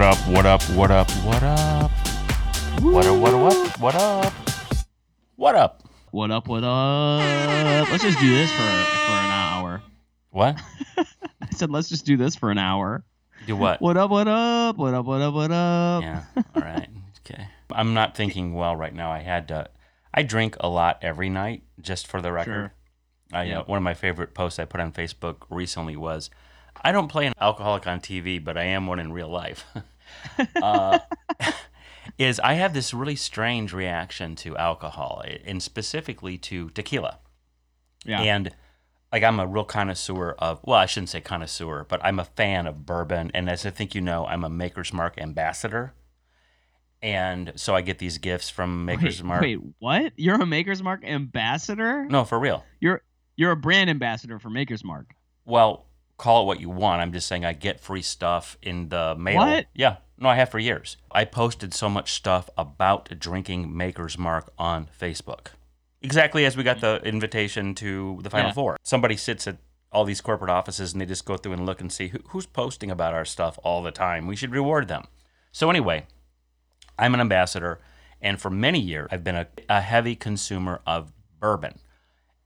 What up, what up, what up, what up? What up, what up, what up? What up? What up, what up? Let's just do this for an hour. What? I said, let's just do this for an hour. Do what? What up, what up, what up, what up, what up? Yeah, all right, okay. I'm not thinking well right now. I drink a lot every night, just for the record. Sure. One of my favorite posts I put on Facebook recently was, I don't play an alcoholic on TV, but I am one in real life. Is I have this really strange reaction to alcohol, and specifically to tequila. Yeah. And like, I'm a real connoisseur of, well, I shouldn't say connoisseur, but I'm a fan of bourbon. And as I think you know, I'm a Maker's Mark ambassador. And so I get these gifts from Maker's Mark. Wait, what? You're a Maker's Mark ambassador? No, for real. You're a brand ambassador for Maker's Mark. Well, call it what you want. I'm just saying I get free stuff in the mail. What? Yeah. No, I have for years. I posted so much stuff about drinking Maker's Mark on Facebook. Exactly as we got the invitation to the Final Four. Somebody sits at all these corporate offices and they just go through and look and see who's posting about our stuff all the time. We should reward them. So anyway, I'm an ambassador, and for many years I've been a heavy consumer of bourbon.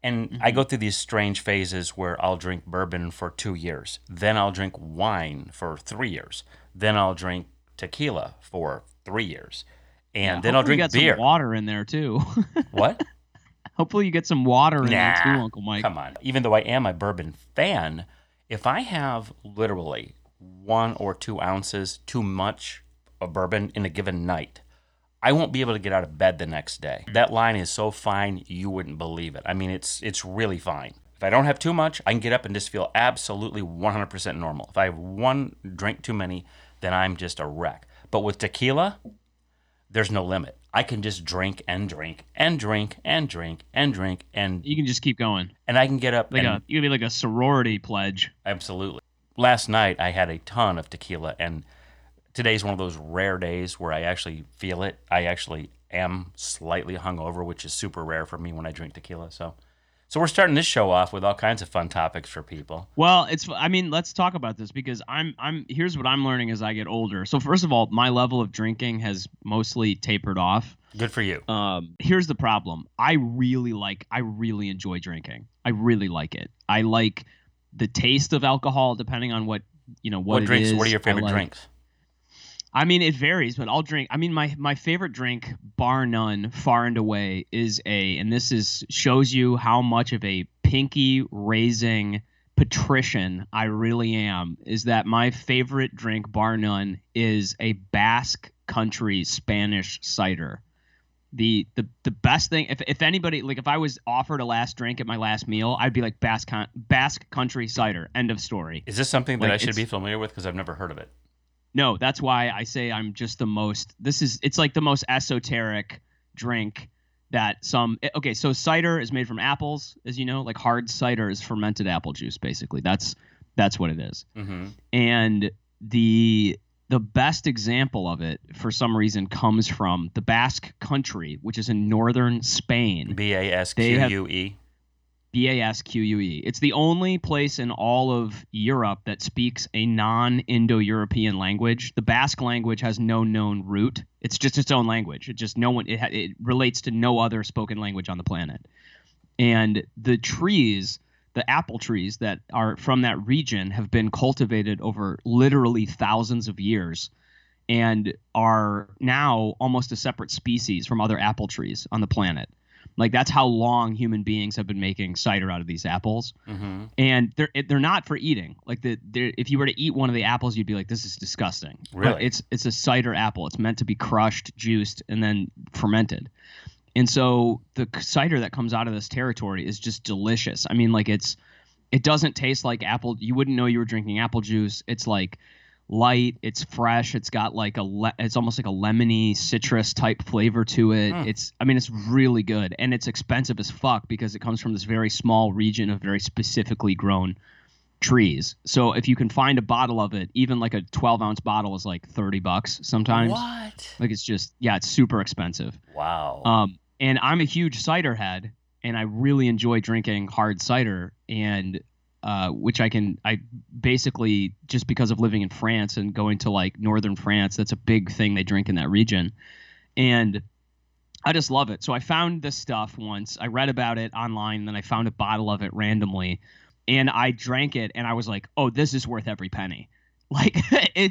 And I go through these strange phases where I'll drink bourbon for 2 years. Then I'll drink wine for 3 years. Then I'll drink tequila for 3 years. And then I'll drink beer. Hopefully you got some water in there, too. What? Hopefully you get some water in there, too, Uncle Mike. Come on. Even though I am a bourbon fan, if I have literally 1 or 2 ounces too much of bourbon in a given night, I won't be able to get out of bed the next day. That line is so fine, you wouldn't believe it. I mean, it's really fine. If I don't have too much, I can get up and just feel absolutely 100% normal. If I have one drink too many, then I'm just a wreck. But with tequila, there's no limit. I can just drink and drink and drink and drink and drink and... You can just keep going. And I can get up like you can be like a sorority pledge. Absolutely. Last night, I had a ton of tequila, and... today's one of those rare days where I actually feel it. I actually am slightly hungover, which is super rare for me when I drink tequila. So we're starting this show off with all kinds of fun topics for people. Well, let's talk about this, because here's what I'm learning as I get older. So first of all, my level of drinking has mostly tapered off. Good for you. Here's the problem. I really enjoy drinking. I really like it. I like the taste of alcohol, depending on what it drinks, is. What are your favorite drinks? I mean, it varies, but I'll drink. I mean, my favorite drink, bar none, far and away, is shows you how much of a pinky-raising patrician I really am, is that my favorite drink, bar none, is a Basque country Spanish cider. The best thing, if anybody, like, if I was offered a last drink at my last meal, I'd be like, Basque country cider, end of story. Is this something that I should be familiar with, because I've never heard of it? No, that's why I say I'm just it's like the most esoteric drink so cider is made from apples, as you know, like hard cider is fermented apple juice, basically. That's what it is. Mm-hmm. And the best example of it, for some reason, comes from the Basque country, which is in northern Spain. B-A-S-Q-U-E. B-A-S-Q-U-E. It's the only place in all of Europe that speaks a non-Indo-European language. The Basque language has no known root. It's just its own language. It relates to no other spoken language on the planet. And the apple trees that are from that region have been cultivated over literally thousands of years and are now almost a separate species from other apple trees on the planet. Like, that's how long human beings have been making cider out of these apples. Mm-hmm. And they're not for eating. Like, if you were to eat one of the apples, you'd be like, this is disgusting. Really? But it's a cider apple. It's meant to be crushed, juiced, and then fermented. And so the cider that comes out of this territory is just delicious. I mean, like, it doesn't taste like apple. You wouldn't know you were drinking apple juice. It's like light, it's fresh, it's got like it's almost like a lemony citrus type flavor to it. It's really good, and it's expensive as fuck because it comes from this very small region of very specifically grown trees. So if you can find a bottle of it, even like a 12-ounce bottle is like $30 sometimes. What? Like, it's just it's super expensive. Wow. And I'm a huge cider head, and I really enjoy drinking hard cider, and which I basically, just because of living in France and going to like northern France, that's a big thing they drink in that region. And I just love it. So I found this stuff once. I read about it online, and then I found a bottle of it randomly, and I drank it, and I was like, oh, this is worth every penny. Like,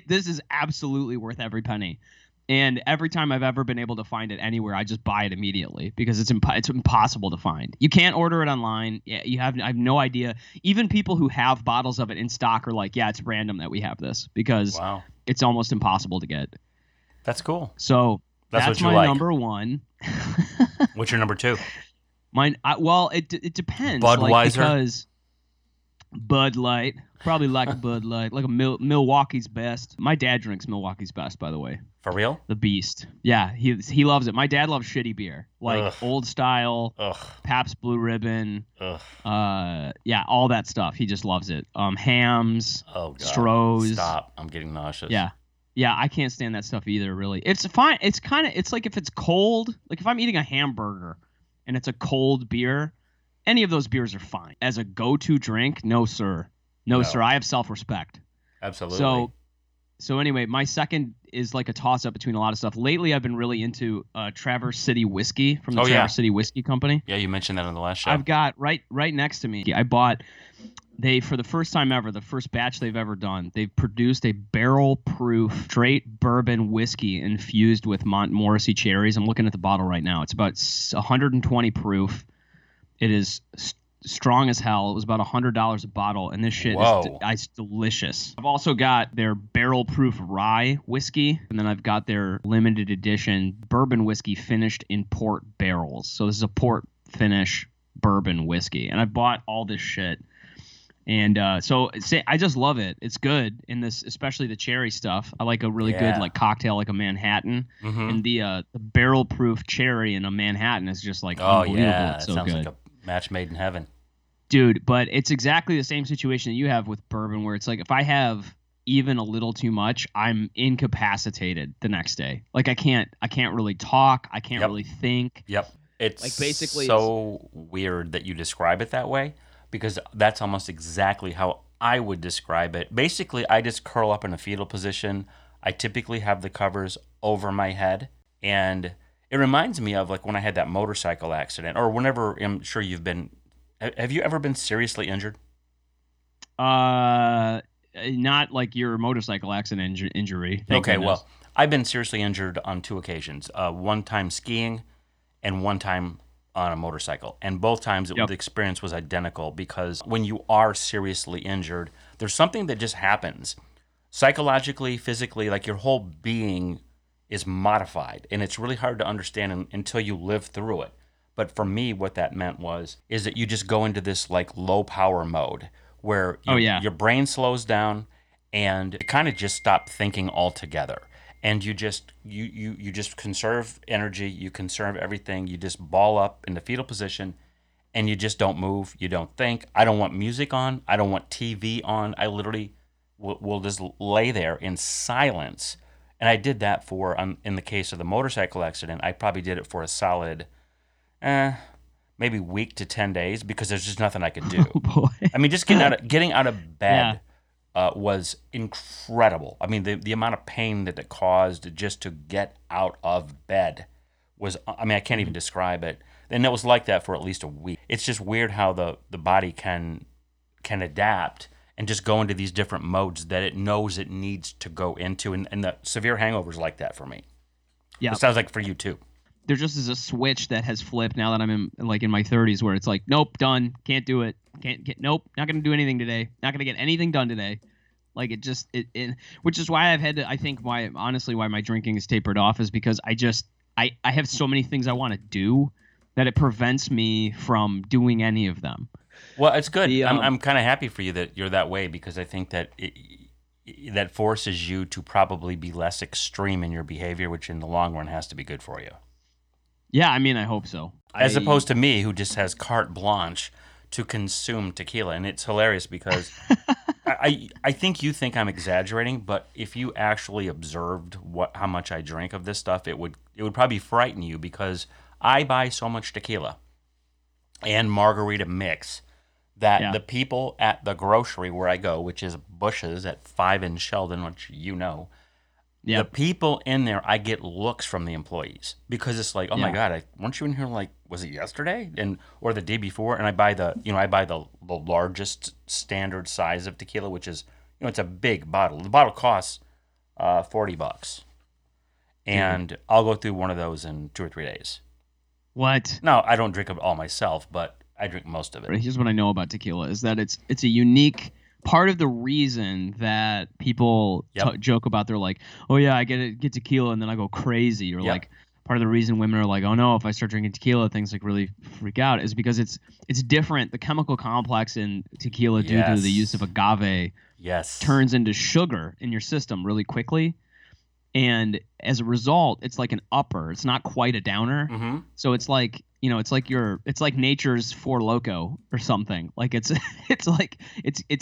this is absolutely worth every penny. And every time I've ever been able to find it anywhere, I just buy it immediately because it's impossible to find. You can't order it online. I have no idea. Even people who have bottles of it in stock are like, yeah, it's random that we have this because it's almost impossible to get. That's cool. So that's my like. Number one. What's your number two? Mine. Well, it depends. Budweiser. Because Bud Light. Probably like a Bud Light, like a Milwaukee's Best. My dad drinks Milwaukee's Best, by the way. For real? The Beast. Yeah, he loves it. My dad loves shitty beer, like old style, Pabst Blue Ribbon, yeah, all that stuff. He just loves it. Hams, Strohs. Stop! I'm getting nauseous. Yeah, I can't stand that stuff either. Really, it's fine. It's kind of like if it's cold, like if I'm eating a hamburger and it's a cold beer, any of those beers are fine. As a go-to drink, no sir. No, sir. I have self-respect. Absolutely. So anyway, my second is like a toss-up between a lot of stuff. Lately, I've been really into Traverse City Whiskey from the City Whiskey Company. Yeah, you mentioned that on the last show. I've got right next to me, I bought, for the first time ever, the first batch they've ever done, they've produced a barrel-proof straight bourbon whiskey infused with Montmorency cherries. I'm looking at the bottle right now. It's about 120 proof. It is strong as hell. It was about $100 a bottle, and this shit is delicious. I've also got their barrel proof rye whiskey, and then I've got their limited edition bourbon whiskey finished in port barrels. So this is a port finish bourbon whiskey, and I bought all this shit, and I just love it. It's good, in this, especially the cherry stuff. I like a really good like cocktail, like a Manhattan, and the barrel proof cherry in a Manhattan is just like unbelievable. It's so good. Like a match made in heaven. Dude, but it's exactly the same situation that you have with bourbon, where it's like if I have even a little too much, I'm incapacitated the next day. Like I can't really talk. I can't really think. It's like basically so weird that you describe it that way, because that's almost exactly how I would describe it. Basically, I just curl up in a fetal position. I typically have the covers over my head, and it reminds me of like when I had that motorcycle accident, or whenever. I'm sure you've been. Have you ever been seriously injured? Not like your motorcycle accident injury. Okay, goodness. Well, I've been seriously injured on two occasions. One time skiing, and one time on a motorcycle. And both times the experience was identical, because when you are seriously injured, there's something that just happens psychologically, physically, like your whole being is modified, and it's really hard to understand until you live through it. But for me, what that meant is that you just go into this like low power mode where your brain slows down, and you kind of just stop thinking altogether, and you just you just conserve energy, you conserve everything, you just ball up in the fetal position, and you just don't move, you don't think. I don't want music on, I don't want TV on. I literally will just lay there in silence. And I did that for, in the case of the motorcycle accident, I probably did it for a solid, maybe week to 10 days, because there's just nothing I could do. Oh, boy. I mean, just getting out of bed was incredible. I mean, the amount of pain that it caused just to get out of bed was, I mean, I can't even describe it. And it was like that for at least a week. It's just weird how the body can adapt and just go into these different modes that it knows it needs to go into. And the severe hangovers like that for me. Yeah. It sounds like for you too. There just is a switch that has flipped now that I'm in my 30s, where it's like, nope, done. Can't do it. Nope. Not going to do anything today. Not going to get anything done today. Like it which is why I've had to, I think honestly, why my drinking is tapered off, is because I have so many things I want to do that it prevents me from doing any of them. Well, it's good. I'm kind of happy for you that you're that way, because I think that that forces you to probably be less extreme in your behavior, which in the long run has to be good for you. Yeah, I mean, I hope so. As opposed to me, who just has carte blanche to consume tequila. And it's hilarious because I think you think I'm exaggerating, but if you actually observed how much I drink of this stuff, it would probably frighten you, because I buy so much tequila and margarita mix that the people at the grocery where I go, which is Bush's at 5 in Sheldon, which you know, the people in there, I get looks from the employees because it's like, oh my God, weren't you in here like, was it yesterday or the day before? And I buy the largest standard size of tequila, which is, you know, it's a big bottle. The bottle costs $40. And I'll go through one of those in 2 or 3 days. What? No, I don't drink it all myself, but I drink most of it. Here's what I know about tequila is that it's a unique part of the reason that people joke about. They're like, oh, yeah, I get tequila and then I go crazy. Or like part of the reason women are like, oh, no, if I start drinking tequila, things like really freak out is because it's different. The chemical complex in tequila due to the use of agave turns into sugar in your system really quickly. And as a result, it's like an upper. It's not quite a downer. Mm-hmm. So it's like, you know, it's like nature's Four Loko or something. Like it's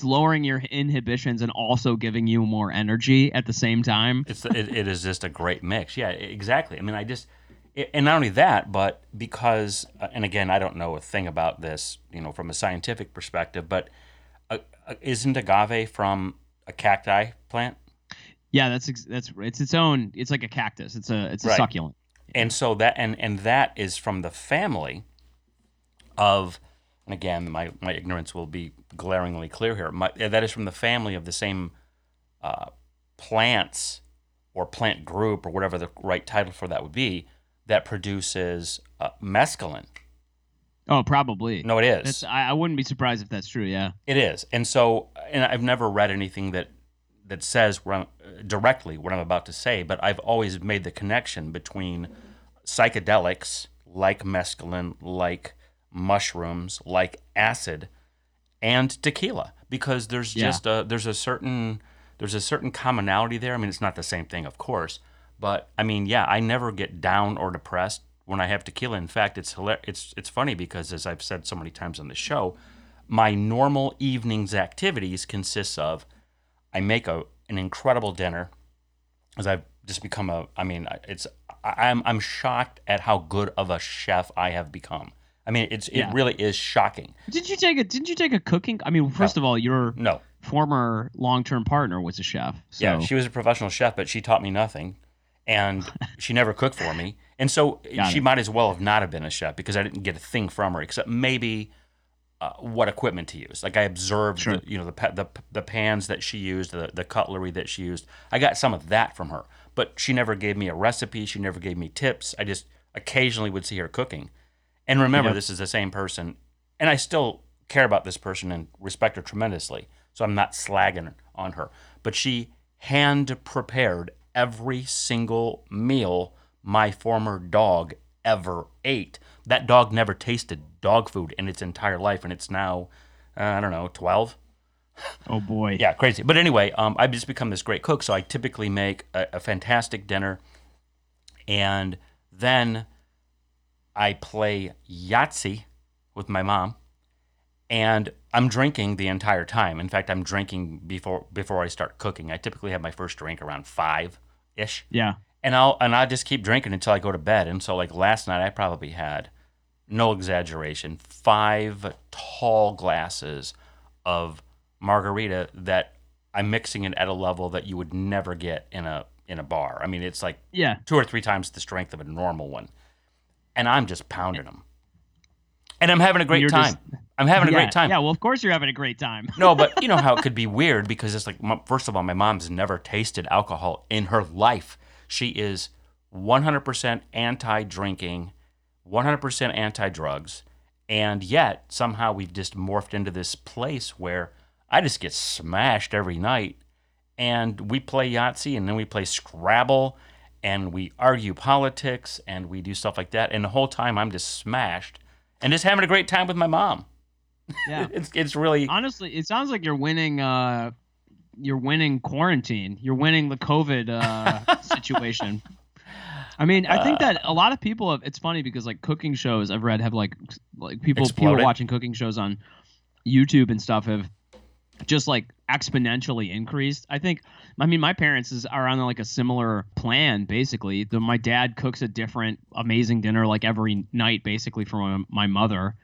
lowering your inhibitions and also giving you more energy at the same time. It is just a great mix. Yeah, exactly. I mean, and not only that, but because, and again, I don't know a thing about this, you know, from a scientific perspective, but isn't agave from a cacti plant? Yeah, that's its own. It's like a cactus. It's a succulent. And so that and that is from the family of, and again, my ignorance will be glaringly clear here. That is from the family of the same plants or plant group or whatever the right title for that would be that produces mescaline. Oh, probably. No, it is. I wouldn't be surprised if that's true. Yeah, it is. And so, and I've never read anything that says directly what I'm about to say, but I've always made the connection between psychedelics like mescaline, like mushrooms, like acid, and tequila, because there's just there's a certain commonality there. I mean, it's not the same thing, of course, but I mean, yeah, I never get down or depressed when I have tequila. In fact, it's hilarious. It's funny because, as I've said so many times on the show, my normal evening's activities consists of I make an incredible dinner, as I've just become I'm shocked at how good of a chef I have become. I mean, it really is shocking. Didn't you take a cooking? I mean, first of all, your former long-term partner was a chef. So. Yeah, she was a professional chef, but she taught me nothing, and she never cooked for me. And so she might as well have not have been a chef because I didn't get a thing from her except maybe. What equipment to use? Like I observed, the pans that she used, the cutlery that she used. I got some of that from her, but she never gave me a recipe. She never gave me tips. I just occasionally would see her cooking. And remember, this is the same person, and I still care about this person and respect her tremendously. So I'm not slagging on her, but she hand prepared every single meal my former dog ever ate. That dog never tasted dog food in its entire life, and it's now, 12. Oh, boy. Yeah, crazy. But anyway, I've just become this great cook, so I typically make a fantastic dinner, and then I play Yahtzee with my mom, and I'm drinking the entire time. In fact, I'm drinking before I start cooking. I typically have my first drink around 5-ish. Yeah. And I'll just keep drinking until I go to bed. And so, like, last night I probably had, no exaggeration, 5 tall glasses of margarita that I'm mixing it at a level that you would never get in a bar. I mean, it's like 2 or 3 times the strength of a normal one. And I'm just pounding them. And I'm having a great time. I'm having a great time. Yeah, well, of course you're having a great time. No, but you know how it could be weird because it's like, first of all, my mom's never tasted alcohol in her life. She is 100% anti-drinking, 100% anti-drugs, and yet somehow we've just morphed into this place where I just get smashed every night, and we play Yahtzee, and then we play Scrabble, and we argue politics, and we do stuff like that, and the whole time I'm just smashed and just having a great time with my mom. Yeah, it's really... Honestly, it sounds like you're winning... You're winning quarantine. You're winning the COVID situation. I mean, I think that a lot of people have. It's funny because like cooking shows I've read have like people watching cooking shows on YouTube and stuff have just like exponentially increased. I mean, my parents are on like a similar plan basically. My dad cooks a different amazing dinner like every night basically for my mother,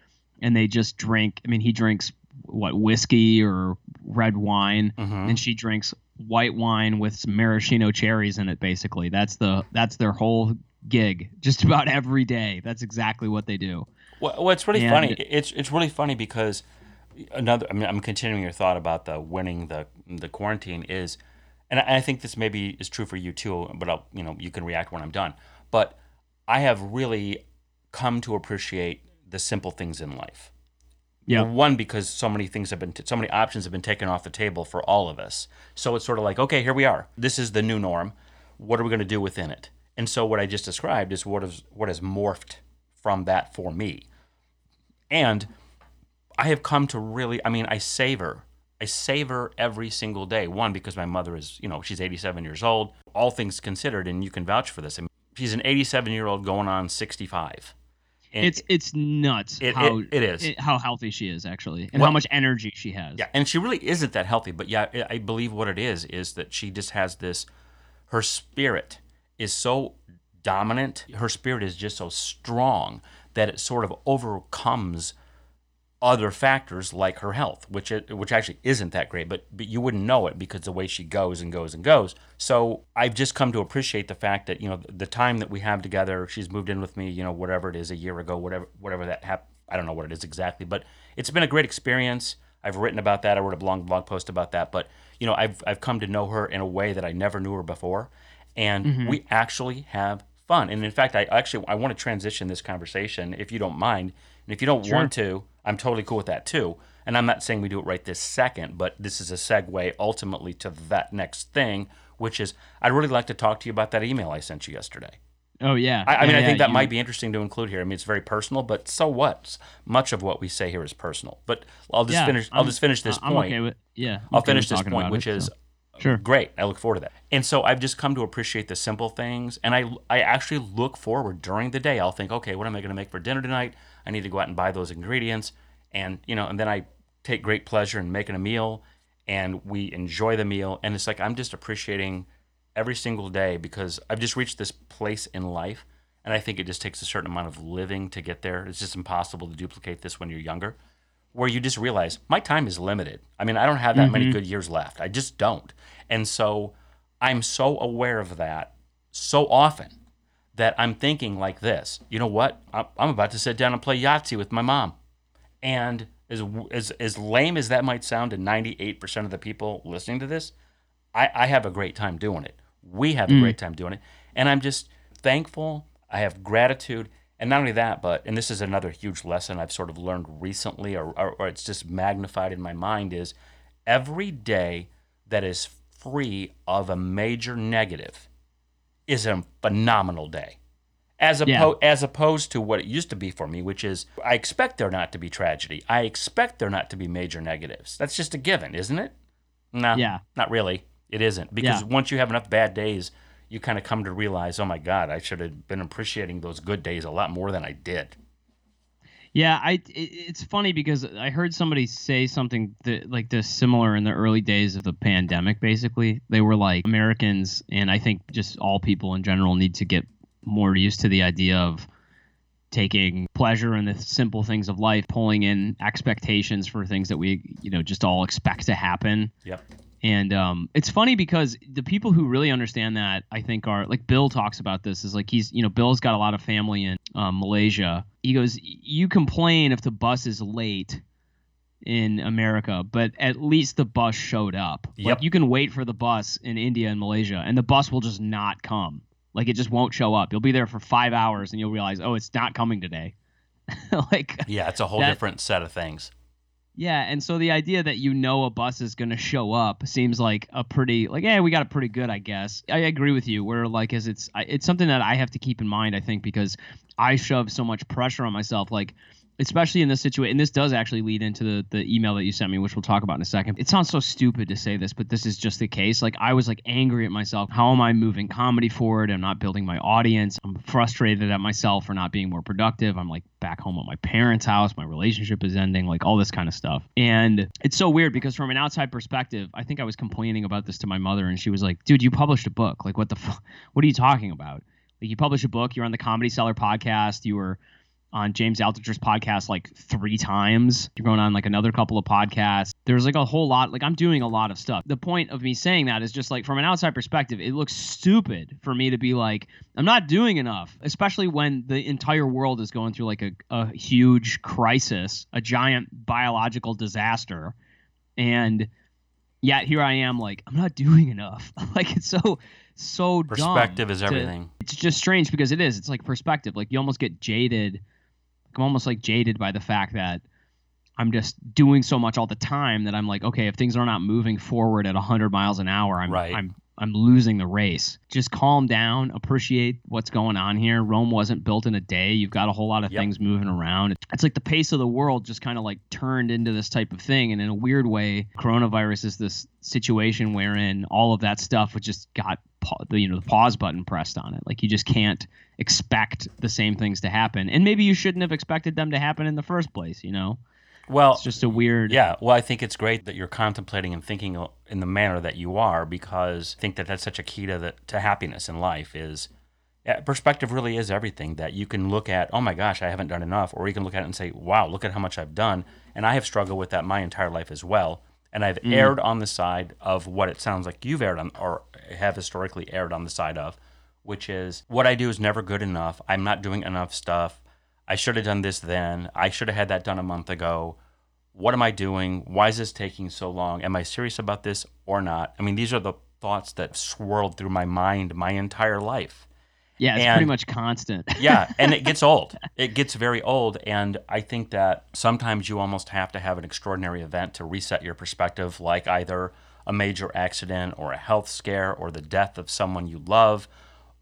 and they just drink. I mean, he drinks whiskey or red wine, and she drinks white wine with some maraschino cherries in it. Basically, that's their whole gig. Just about every day, that's exactly what they do. Well, it's really funny. It's really funny because another. I mean, I'm continuing your thought about the winning the quarantine is, and I think this maybe is true for you too. But I'll, you know, you can react when I'm done. But I have really come to appreciate the simple things in life. Yeah. One, because so many things have been, so many options have been taken off the table for all of us. So it's sort of like, okay, here we are. This is the new norm. What are we going to do within it? And so what I just described is what has morphed from that for me. And I have come to really, I mean, I savor every single day. One, because my mother is, you know, she's 87 years old, all things considered, and you can vouch for this. I mean, she's an 87-year-old going on 65. And it's nuts how healthy she is, actually, and how much energy she has. Yeah, and she really isn't that healthy, but yeah, I believe what it is that she just has this, her spirit is so dominant, her spirit is just so strong that it sort of overcomes other factors like her health, which actually isn't that great, but you wouldn't know it because the way she goes and goes and goes. So I've just come to appreciate the fact that, you know, the time that we have together, she's moved in with me, you know, whatever it is, a year ago, whatever that happened. I don't know what it is exactly, but it's been a great experience. I've written about that. I wrote a blog post about that, but you know, I've come to know her in a way that I never knew her before, and we actually have fun. And in fact, I want to transition this conversation, if you don't mind, and if you don't want to, I'm totally cool with that too. And I'm not saying we do it right this second, but this is a segue ultimately to that next thing, which is I'd really like to talk to you about that email I sent you yesterday. Oh, yeah. I mean, I think that might be interesting to include here. I mean, it's very personal, but so what? Much of what we say here is personal. But I'll just finish. I'll just finish this point. Okay with, I'll finish this point, which is great. I look forward to that. And so I've just come to appreciate the simple things, and I actually look forward during the day. I'll think, okay, what am I going to make for dinner tonight? I need to go out and buy those ingredients, and you know, and then I take great pleasure in making a meal, and we enjoy the meal, and it's like I'm just appreciating every single day because I've just reached this place in life, and I think it just takes a certain amount of living to get there. It's just impossible to duplicate this when you're younger, where you just realize my time is limited. I mean, I don't have that many good years left. I just don't, and so I'm so aware of that so often that I'm thinking like this, you know what? I'm about to sit down and play Yahtzee with my mom. And as lame as that might sound to 98% of the people listening to this, I have a great time doing it. We have a great time doing it. And I'm just thankful. I have gratitude. And not only that, but, and this is another huge lesson I've sort of learned recently, or it's just magnified in my mind, is every day that is free of a major negative is a phenomenal day, as opposed to what it used to be for me, which is I expect there not to be tragedy. I expect there not to be major negatives. That's just a given, isn't it? No, not really. It isn't, because once you have enough bad days, you kind of come to realize, oh my God, I should have been appreciating those good days a lot more than I did. Yeah, it's funny because I heard somebody say something like this similar in the early days of the pandemic, basically. They were like, Americans, and I think just all people in general, need to get more used to the idea of taking pleasure in the simple things of life, pulling in expectations for things that we, you know, just all expect to happen. Yep. And it's funny because the people who really understand that, I think, are like Bill talks about this, is like he's, you know, Bill's got a lot of family in Malaysia. He goes, you complain if the bus is late in America, but at least the bus showed up. Yep. Like you can wait for the bus in India and Malaysia, and the bus will just not come. Like it just won't show up. You'll be there for 5 hours and you'll realize, oh, it's not coming today. Like, yeah, it's a whole different set of things. Yeah, and so the idea that, you know, a bus is going to show up seems like a pretty, like, hey, we got it pretty good, I guess. I agree with you. Where like, as it's something that I have to keep in mind, I think, because I shove so much pressure on myself, like, especially in this situation. And this does actually lead into the email that you sent me, which we'll talk about in a second. It sounds so stupid to say this, but this is just the case. Like, I was like angry at myself. How am I moving comedy forward? I'm not building my audience. I'm frustrated at myself for not being more productive. I'm like back home at my parents' house. My relationship is ending, like all this kind of stuff. And it's so weird because from an outside perspective, I think I was complaining about this to my mother and she was like, dude, you published a book. Like, what the fuck? What are you talking about? Like, you published a book. You're on the Comedy Cellar podcast. You were on James Altucher's podcast like 3 times. You're going on like another couple of podcasts. There's like a whole lot, like I'm doing a lot of stuff. The point of me saying that is just like from an outside perspective, it looks stupid for me to be like, I'm not doing enough, especially when the entire world is going through like a huge crisis, a giant biological disaster. And yet here I am like, I'm not doing enough. Like it's so dumb. Perspective is everything. It's just strange because it is. It's like perspective. Like you almost get jaded. I'm almost like jaded by the fact that I'm just doing so much all the time that I'm like, okay, if things are not moving forward at 100 miles an hour, I'm losing the race. Just calm down, appreciate what's going on here. Rome wasn't built in a day. You've got a whole lot of things moving around. It's like the pace of the world just kind of like turned into this type of thing. And in a weird way, coronavirus is this situation wherein all of that stuff just got the pause button pressed on it. Like you just can't expect the same things to happen, and maybe you shouldn't have expected them to happen in the first place. Well, it's just a weird. Yeah. Well, I think it's great that you're contemplating and thinking in the manner that you are, because I think that that's such a key to happiness in life is perspective really is everything. That you can look at, oh my gosh, I haven't done enough, or you can look at it and say, wow, look at how much I've done, and I have struggled with that my entire life as well. And I've erred on the side of what it sounds like you've erred on, or have historically erred on the side of, which is what I do is never good enough. I'm not doing enough stuff. I should have done this then. I should have had that done a month ago. What am I doing? Why is this taking so long? Am I serious about this or not? I mean, these are the thoughts that swirled through my mind my entire life. Yeah, it's pretty much constant. Yeah, and it gets old. It gets very old, and I think that sometimes you almost have to have an extraordinary event to reset your perspective, like either a major accident or a health scare or the death of someone you love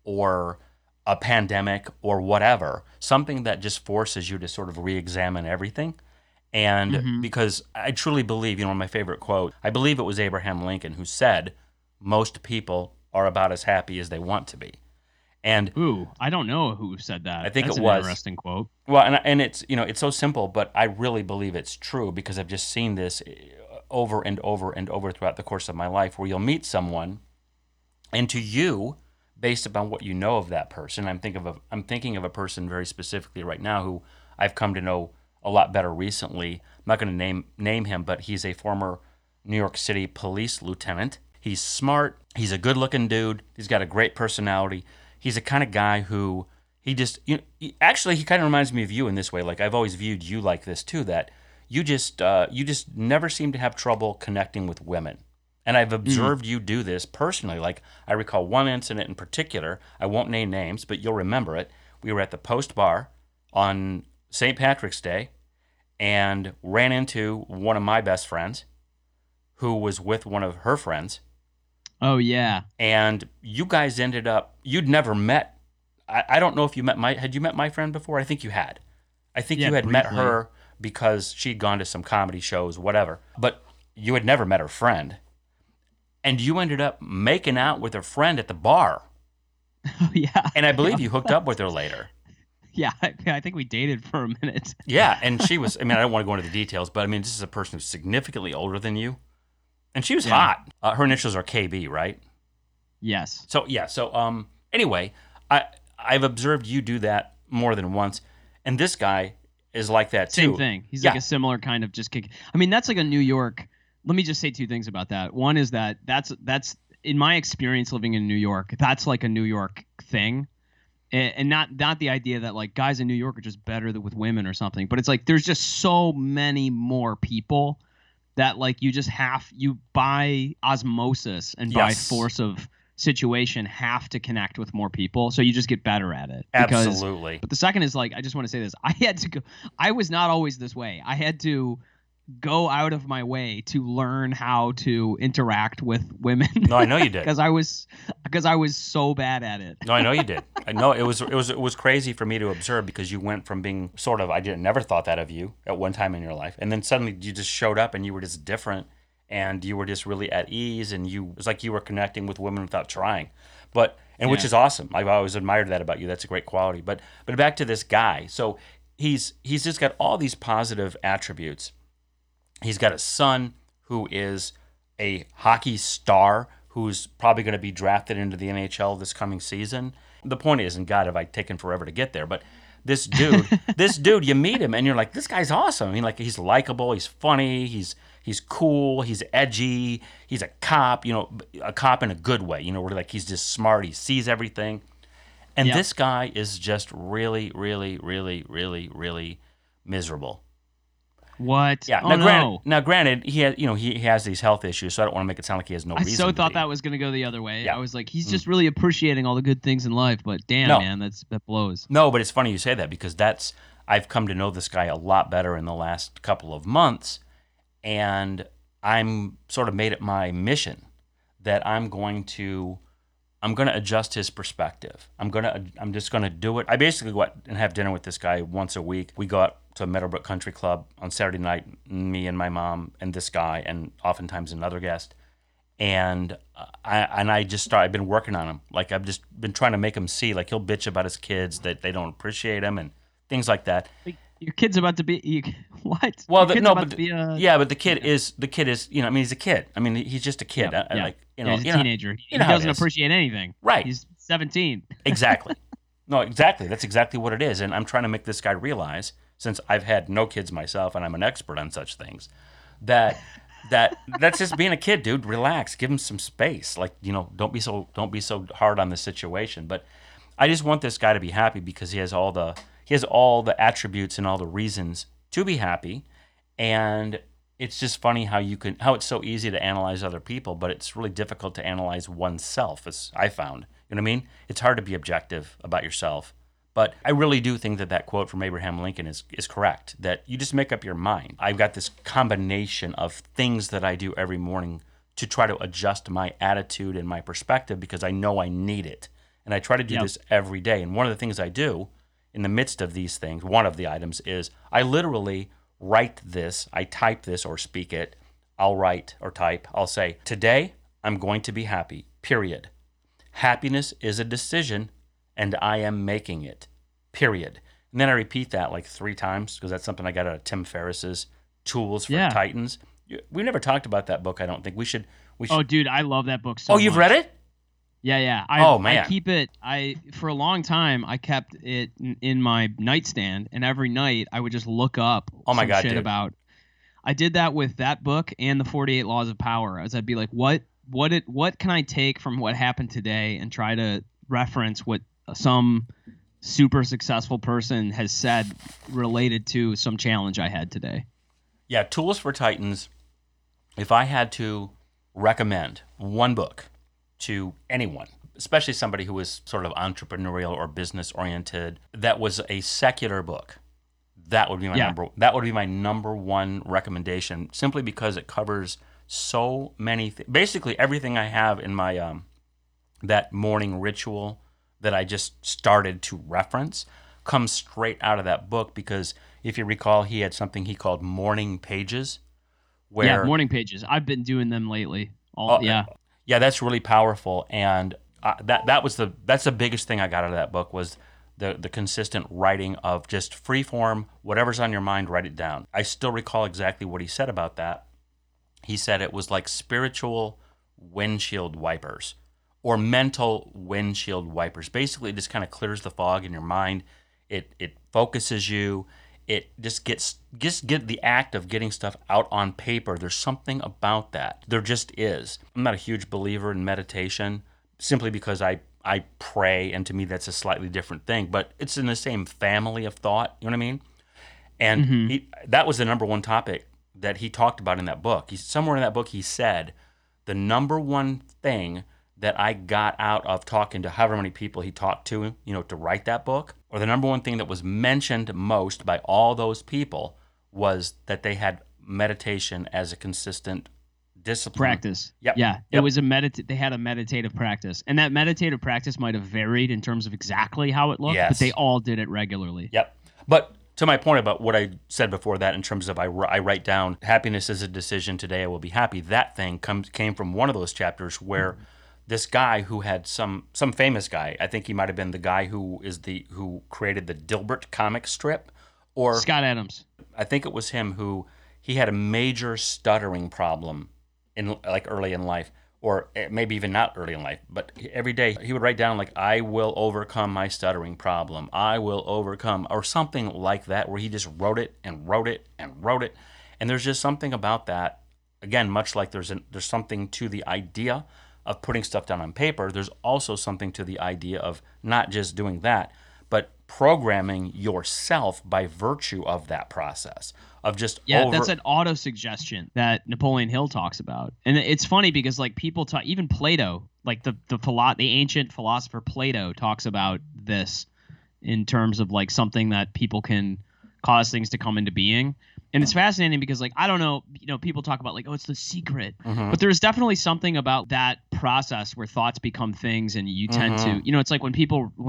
or a pandemic or whatever, something that just forces you to sort of re-examine everything. And because I truly believe, my favorite quote, I believe it was Abraham Lincoln who said, most people are about as happy as they want to be. And ooh, I don't know who said that. I think it was. That's an interesting quote. Well, and it's, it's so simple, but I really believe it's true because I've just seen this over and over and over throughout the course of my life where you'll meet someone and to you, based upon what you know of that person, I'm thinking of a person very specifically right now who I've come to know a lot better recently. I'm not going to name him, but he's a former New York City police lieutenant. He's smart. He's a good-looking dude. He's got a great personality. He's the kind of guy who he just, actually, he kind of reminds me of you in this way. Like I've always viewed you like this too, that you just never seem to have trouble connecting with women. And I've observed you do this personally. Like I recall one incident in particular. I won't name names, but you'll remember it. We were at the Post Bar on St. Patrick's Day and ran into one of my best friends who was with one of her friends. Oh, yeah. And you guys ended up, you'd never met. I don't know if you met had you met my friend before? I think you had. I think you had briefly. Met her because she'd gone to some comedy shows, whatever. But you had never met her friend. And you ended up making out with her friend at the bar. Oh, yeah. And I believe you hooked up with her later. Yeah, I think we dated for a minute. Yeah, and she was, I don't want to go into the details, but this is a person who's significantly older than you. And she was hot. Her initials are KB, right? Yes. So yeah. So anyway, I've observed you do that more than once, and this guy is like that too. Same thing. He's like a similar kind of just kick. That's like a New York. Let me just say 2 things about that. One is that that's in my experience living in New York. That's like a New York thing, and not the idea that like guys in New York are just better with women or something. But it's like there's just so many more people. That like you just you by osmosis and by force of situation have to connect with more people. So you just get better at it. Absolutely. But the second is like, I just want to say this. I was not always this way. I had to go out of my way to learn how to interact with women. No, I know you did. Because I was so bad at it. No, I know you did. I know it was crazy for me to observe because you went from being sort of never thought that of you at one time in your life, and then suddenly you just showed up and you were just different and you were just really at ease and it was like you were connecting with women without trying. But which is awesome. I've always admired that about you. That's a great quality. But back to this guy. So he's just got all these positive attributes. He's got a son who is a hockey star who's probably going to be drafted into the NHL this coming season. The point is, and God, have I taken forever to get there, but this dude, you meet him and you're like, this guy's awesome. He's likable, he's funny, he's cool, he's edgy, he's a cop, a cop in a good way, where he's just smart, he sees everything. And This guy is just really, really, really, really, really miserable. What? Yeah. Now, granted, he has, he has these health issues, so I don't want to make it sound like he has no reason. I so thought that was going to go the other way. Yeah. I was like, he's just really appreciating all the good things in life, but damn, man, that blows. No, but it's funny you say that because I've come to know this guy a lot better in the last couple of months, and I'm sort of made it my mission that I'm going to adjust his perspective. I'm just going to do it. I basically go out and have dinner with this guy once a week. We go out to Meadowbrook Country Club on Saturday night, me and my mom and this guy, and oftentimes another guest. And I've been working on him. I've just been trying to make him see, he'll bitch about his kids that they don't appreciate him and things like that. Your kid's about to be what? Well, but the kid is he's a kid. He's just a kid. Yeah, he's a teenager. He doesn't appreciate anything. Right. He's 17. Exactly. No, exactly. That's exactly what it is. And I'm trying to make this guy realize, since I've had no kids myself and I'm an expert on such things, that's just being a kid, dude. Relax, give him some space. Don't be so hard on the situation. But I just want this guy to be happy because he has all the attributes and all the reasons to be happy. And it's just funny how it's so easy to analyze other people, but it's really difficult to analyze oneself, as I found. You know what I mean? It's hard to be objective about yourself. But I really do think that quote from Abraham Lincoln is correct, that you just make up your mind. I've got this combination of things that I do every morning to try to adjust my attitude and my perspective because I know I need it. And I try to do this every day. And one of the things I do in the midst of these things, one of the items is I literally write this, I type this or speak it, I'll write or type, I'll say, today I'm going to be happy, period. Happiness is a decision and I am making it, period. And then I repeat that 3 times because that's something I got out of Tim Ferriss's Tools for Titans. We never talked about that book, I don't think. We should. Oh, dude, I love that book so much. Oh, you've read it? Yeah, yeah. Man. I keep it. For a long time, I kept it in my nightstand, and every night I would just look up about. I did that with that book and the 48 Laws of Power. I'd be like, what can I take from what happened today and try to reference what some super successful person has said related to some challenge I had today. Yeah, Tools for Titans. If I had to recommend one book to anyone, especially somebody who was sort of entrepreneurial or business oriented, that was a secular book, that would be my number one recommendation, simply because it covers so many things. Basically everything I have in my that morning ritual that I just started to reference comes straight out of that book, because if you recall, he had something he called morning pages. Morning pages. I've been doing them lately. Yeah, that's really powerful, and that's the biggest thing I got out of that book was the consistent writing of just free form, whatever's on your mind, write it down. I still recall exactly what he said about that. He said it was like spiritual windshield wipers, or mental windshield wipers. Basically, it just kind of clears the fog in your mind. It focuses you. It just get the act of getting stuff out on paper. There's something about that. There just is. I'm not a huge believer in meditation, simply because I pray, and to me that's a slightly different thing. But it's in the same family of thought. You know what I mean? And that was the number one topic that he talked about in that book. Somewhere in that book he said, the number one thing that I got out of talking to however many people he talked to, to write that book, or the number one thing that was mentioned most by all those people was that they had meditation as a consistent discipline. Practice. Yep. Yeah. Yep. It was they had a meditative practice. And that meditative practice might have varied in terms of exactly how it looked, but they all did it regularly. Yep. But to my point about what I said before that, in terms of I write down, happiness is a decision, today I will be happy. That thing came from one of those chapters where this guy who had some famous guy, I think he might have been the guy who created the Dilbert comic strip, or Scott Adams. I think it was him, who he had a major stuttering problem in early in life, or maybe even not early in life, but every day he would write down like, I will overcome my stuttering problem, I will overcome, or something like that, where he just wrote it and wrote it and wrote it. And there's just something about that, again, much like there's something to the idea of putting stuff down on paper, there's also something to the idea of not just doing that, but programming yourself by virtue of that process of just that's an auto suggestion that Napoleon Hill talks about. And it's funny because like people talk, even Plato, like the ancient philosopher Plato talks about this in terms of like something that people can cause things to come into being. And it's fascinating because like, I don't know, you know, people talk about like, oh, it's the secret, but there's definitely something about that process where thoughts become things and you tend to, you know, it's like when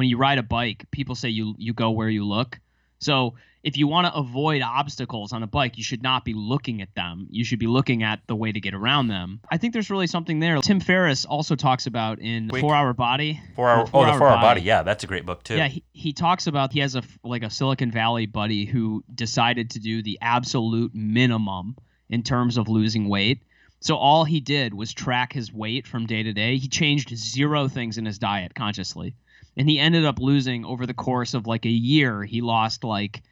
you ride a bike, people say you go where you look. So if you want to avoid obstacles on a bike, you should not be looking at them. You should be looking at the way to get around them. I think there's really something there. Tim Ferriss also talks about in The 4-Hour Body. The 4-Hour Body. Yeah, that's a great book too. Yeah, he talks about, he has a Silicon Valley buddy who decided to do the absolute minimum in terms of losing weight. So all he did was track his weight from day to day. He changed zero things in his diet consciously. And he ended up losing, over the course of like a year, he lost like,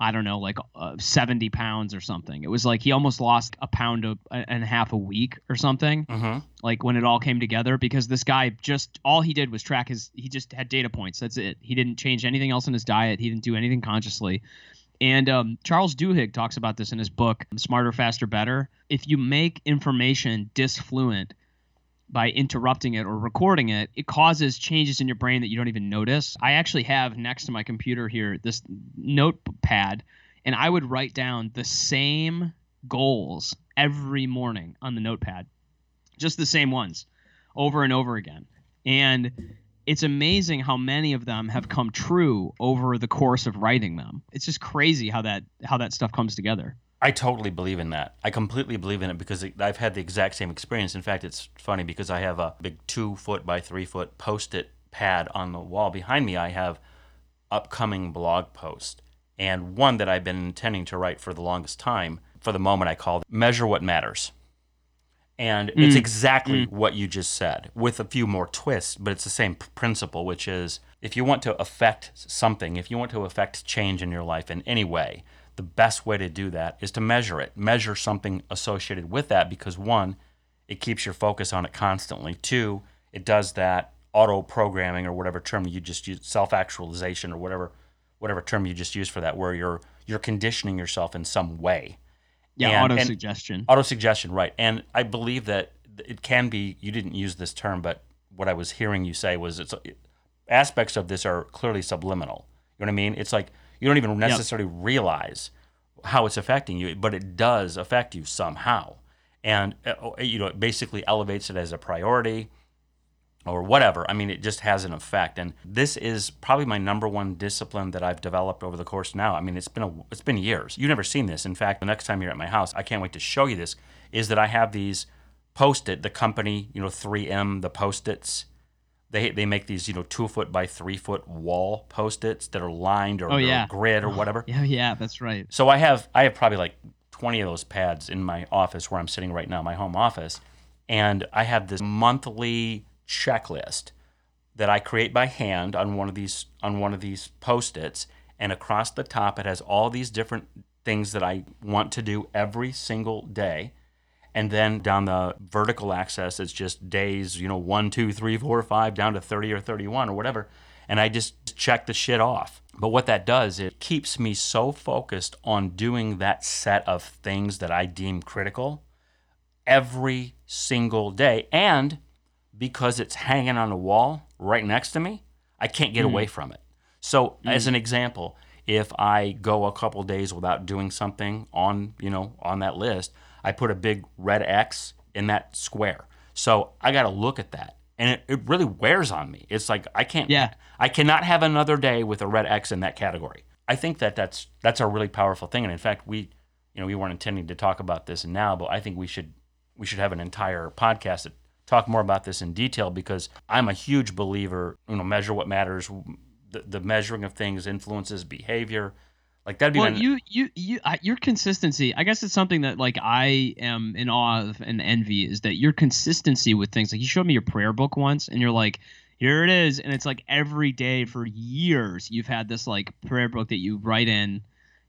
I don't know, like 70 pounds or something. It was like he almost lost a pound and a half a week or something, like when it all came together, because this guy just, all he did was track his, he just had data points. That's it. He didn't change anything else in his diet. He didn't do anything consciously. And Charles Duhigg talks about this in his book, Smarter, Faster, Better. If you make information disfluent by interrupting it or recording it, it causes changes in your brain that you don't even notice. I actually have next to my computer here this notepad, and I would write down the same goals every morning on the notepad, just the same ones over and over again. And it's amazing how many of them have come true over the course of writing them. It's just crazy how that stuff comes together. I totally believe in that. I completely believe in it because I've had the exact same experience. In fact, it's funny because I have a big 2-foot by 3-foot Post-it pad on the wall. Behind me, I have upcoming blog posts, and one that I've been intending to write for the longest time, for the moment I call Measure What Matters. And it's exactly what you just said, with a few more twists, but it's the same principle, which is if you want to affect something, if you want to affect change in your life in any way, the best way to do that is to measure it. Measure something associated with that because, one, it keeps your focus on it constantly. Two, it does that auto-programming or whatever term you just use, self-actualization or whatever term you just use for that, where you're conditioning yourself in some way. Yeah, auto-suggestion. Auto-suggestion, right. And I believe that it can be, you didn't use this term, but what I was hearing you say was aspects of this are clearly subliminal. You know what I mean? It's like, you don't even necessarily realize how it's affecting you, but it does affect you somehow. And, you know, it basically elevates it as a priority or whatever. I mean, it just has an effect. And this is probably my number one discipline that I've developed over the course now. I mean, it's been years. You've never seen this. In fact, the next time you're at my house, I can't wait to show you this, is that I have these Post-it, the company, you know, 3M, the Post-its. They make these, you know, 2-foot by 3-foot wall Post-its that are lined or grid or whatever. Yeah, that's right. So I have probably like 20 of those pads in my office where I'm sitting right now, my home office, and I have this monthly checklist that I create by hand on one of these Post-its, and across the top it has all these different things that I want to do every single day. And then down the vertical axis, it's just days, you know, 1, 2, 3, 4, 5, down to 30 or 31 or whatever. And I just check the shit off. But what that does, it keeps me so focused on doing that set of things that I deem critical every single day. And because it's hanging on the wall right next to me, I can't get away from it. So as an example, if I go a couple days without doing something on that list, I put a big red X in that square. So I got to look at that. And it really wears on me. It's like I cannot have another day with a red X in that category. I think that that's a really powerful thing. And in fact, we weren't intending to talk about this now, but I think we should have an entire podcast to talk more about this in detail, because I'm a huge believer, you know, measure what matters. The measuring of things influences behavior. Like that'd be well. Your consistency. I guess it's something that like I am in awe of and envy is that your consistency with things. Like you showed me your prayer book once, and you're like, here it is, and it's like every day for years you've had this like prayer book that you write in,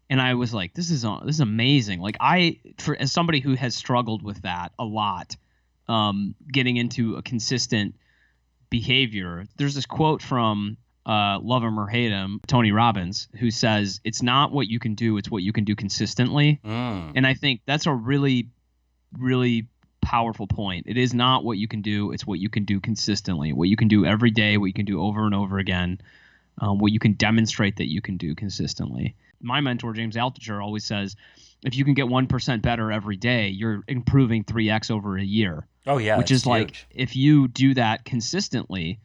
and I was like, this is amazing. Like as somebody who has struggled with that a lot, getting into a consistent behavior. There's this quote from. Love him or hate him, Tony Robbins, who says, it's not what you can do, it's what you can do consistently. And I think that's a really, really powerful point. It is not what you can do, it's what you can do consistently, what you can do every day, what you can do over and over again, what you can demonstrate that you can do consistently. My mentor, James Altucher, always says, if you can get 1% better every day, you're improving 3x over a year. Oh, yeah. Which is huge. Like, if you do that consistently,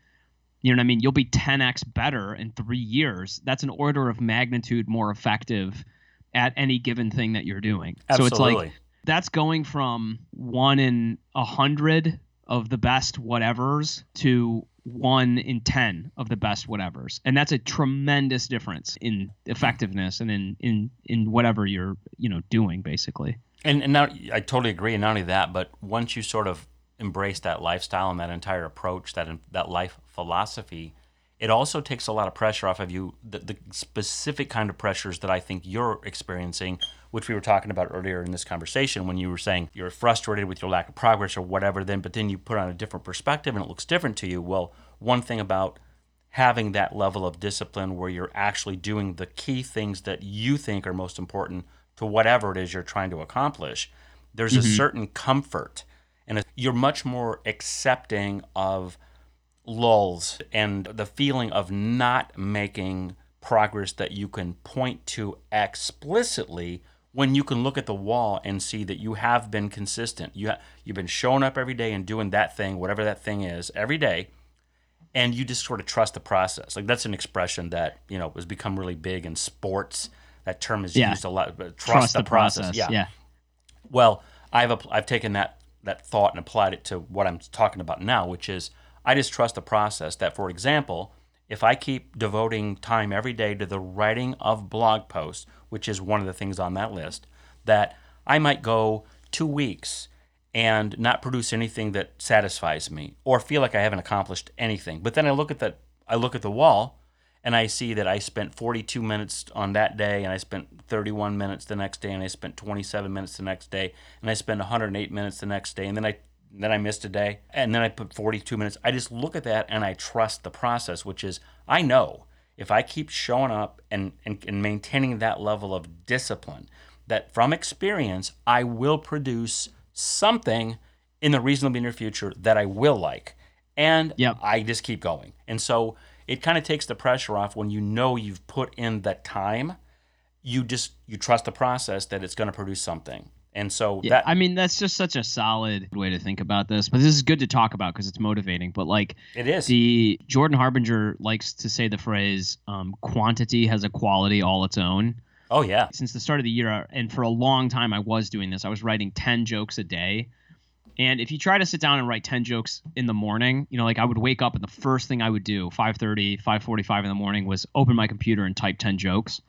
you know what I mean? You'll be 10x better in 3 years. That's an order of magnitude more effective at any given thing that you're doing. Absolutely. So it's like that's going from 1 in 100 of the best whatevers to 1 in 10 of the best whatevers. And that's a tremendous difference in effectiveness and in whatever you're, you know, doing basically. And now I totally agree. And not only that, but once you sort of embrace that lifestyle and that entire approach, that life philosophy, it also takes a lot of pressure off of you, the specific kind of pressures that I think you're experiencing, which we were talking about earlier in this conversation when you were saying you're frustrated with your lack of progress or whatever, then but then you put on a different perspective and it looks different to you. Well, one thing about having that level of discipline where you're actually doing the key things that you think are most important to whatever it is you're trying to accomplish, there's a certain comfort. And you're much more accepting of lulls and the feeling of not making progress that you can point to explicitly when you can look at the wall and see that you have been consistent. You've been showing up every day and doing that thing, whatever that thing is, every day, and you just sort of trust the process. Like that's an expression that, you know, has become really big in sports. That term is used a lot. Trust the process. Yeah. Well, I've taken that thought and applied it to what I'm talking about now, which is I just trust the process that, for example, if I keep devoting time every day to the writing of blog posts, which is one of the things on that list, that I might go 2 weeks and not produce anything that satisfies me or feel like I haven't accomplished anything. But then I look at the wall and I see that I spent 42 minutes on that day, and I spent 31 minutes the next day, and I spent 27 minutes the next day, and I spent 108 minutes the next day, and then I missed a day, and then I put 42 minutes. I just look at that, and I trust the process, which is I know if I keep showing up and maintaining that level of discipline, that from experience, I will produce something in the reasonably near future that I will like, and I just keep going. And so it kind of takes the pressure off when you know you've put in the time. You trust the process that it's going to produce something. And so that's just such a solid way to think about this. But this is good to talk about because it's motivating. But like it is. The Jordan Harbinger likes to say the phrase quantity has a quality all its own. Oh, yeah. Since the start of the year and for a long time I was doing this. I was writing 10 jokes a day. And if you try to sit down and write 10 jokes in the morning, you know, like I would wake up and the first thing I would do, 5:30, 5:45 in the morning, was open my computer and type 10 jokes.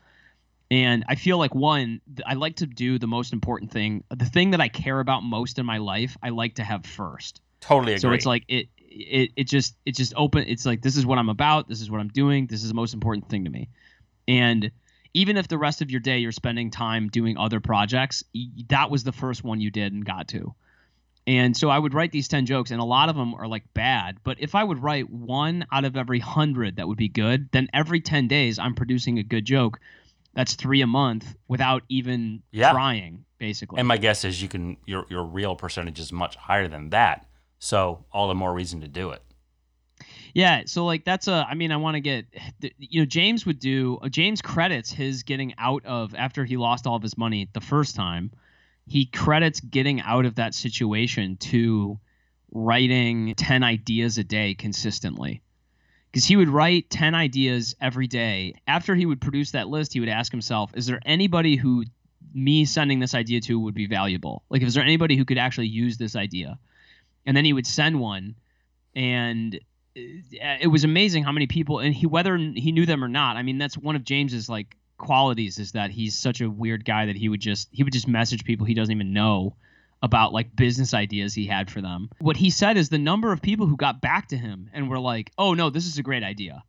And I feel like, one, I like to do the most important thing. The thing that I care about most in my life, I like to have first. Totally agree. So it's like it just open. It's like this is what I'm about. This is what I'm doing. This is the most important thing to me. And even if the rest of your day you're spending time doing other projects, that was the first one you did and got to. And so I would write these 10 jokes, and a lot of them are like bad. But if I would write 1 out of every 100 that would be good, then every 10 days I'm producing a good joke. That's 3 a month without even trying, basically. And my guess is your real percentage is much higher than that. So all the more reason to do it. Yeah. So like I want to get, you know, James credits his getting out of, after he lost all of his money the first time, he credits getting out of that situation to writing 10 ideas a day consistently, because he would write 10 ideas every day. After he would produce that list, he would ask himself, is there anybody who me sending this idea to would be valuable? Like, is there anybody who could actually use this idea? And then he would send one, and it was amazing how many people, and whether he knew them or not, I mean, that's one of James's like qualities is that he's such a weird guy that he would just message people he doesn't even know about, like, business ideas he had for them. What he said is the number of people who got back to him and were like, oh no, this is a great idea.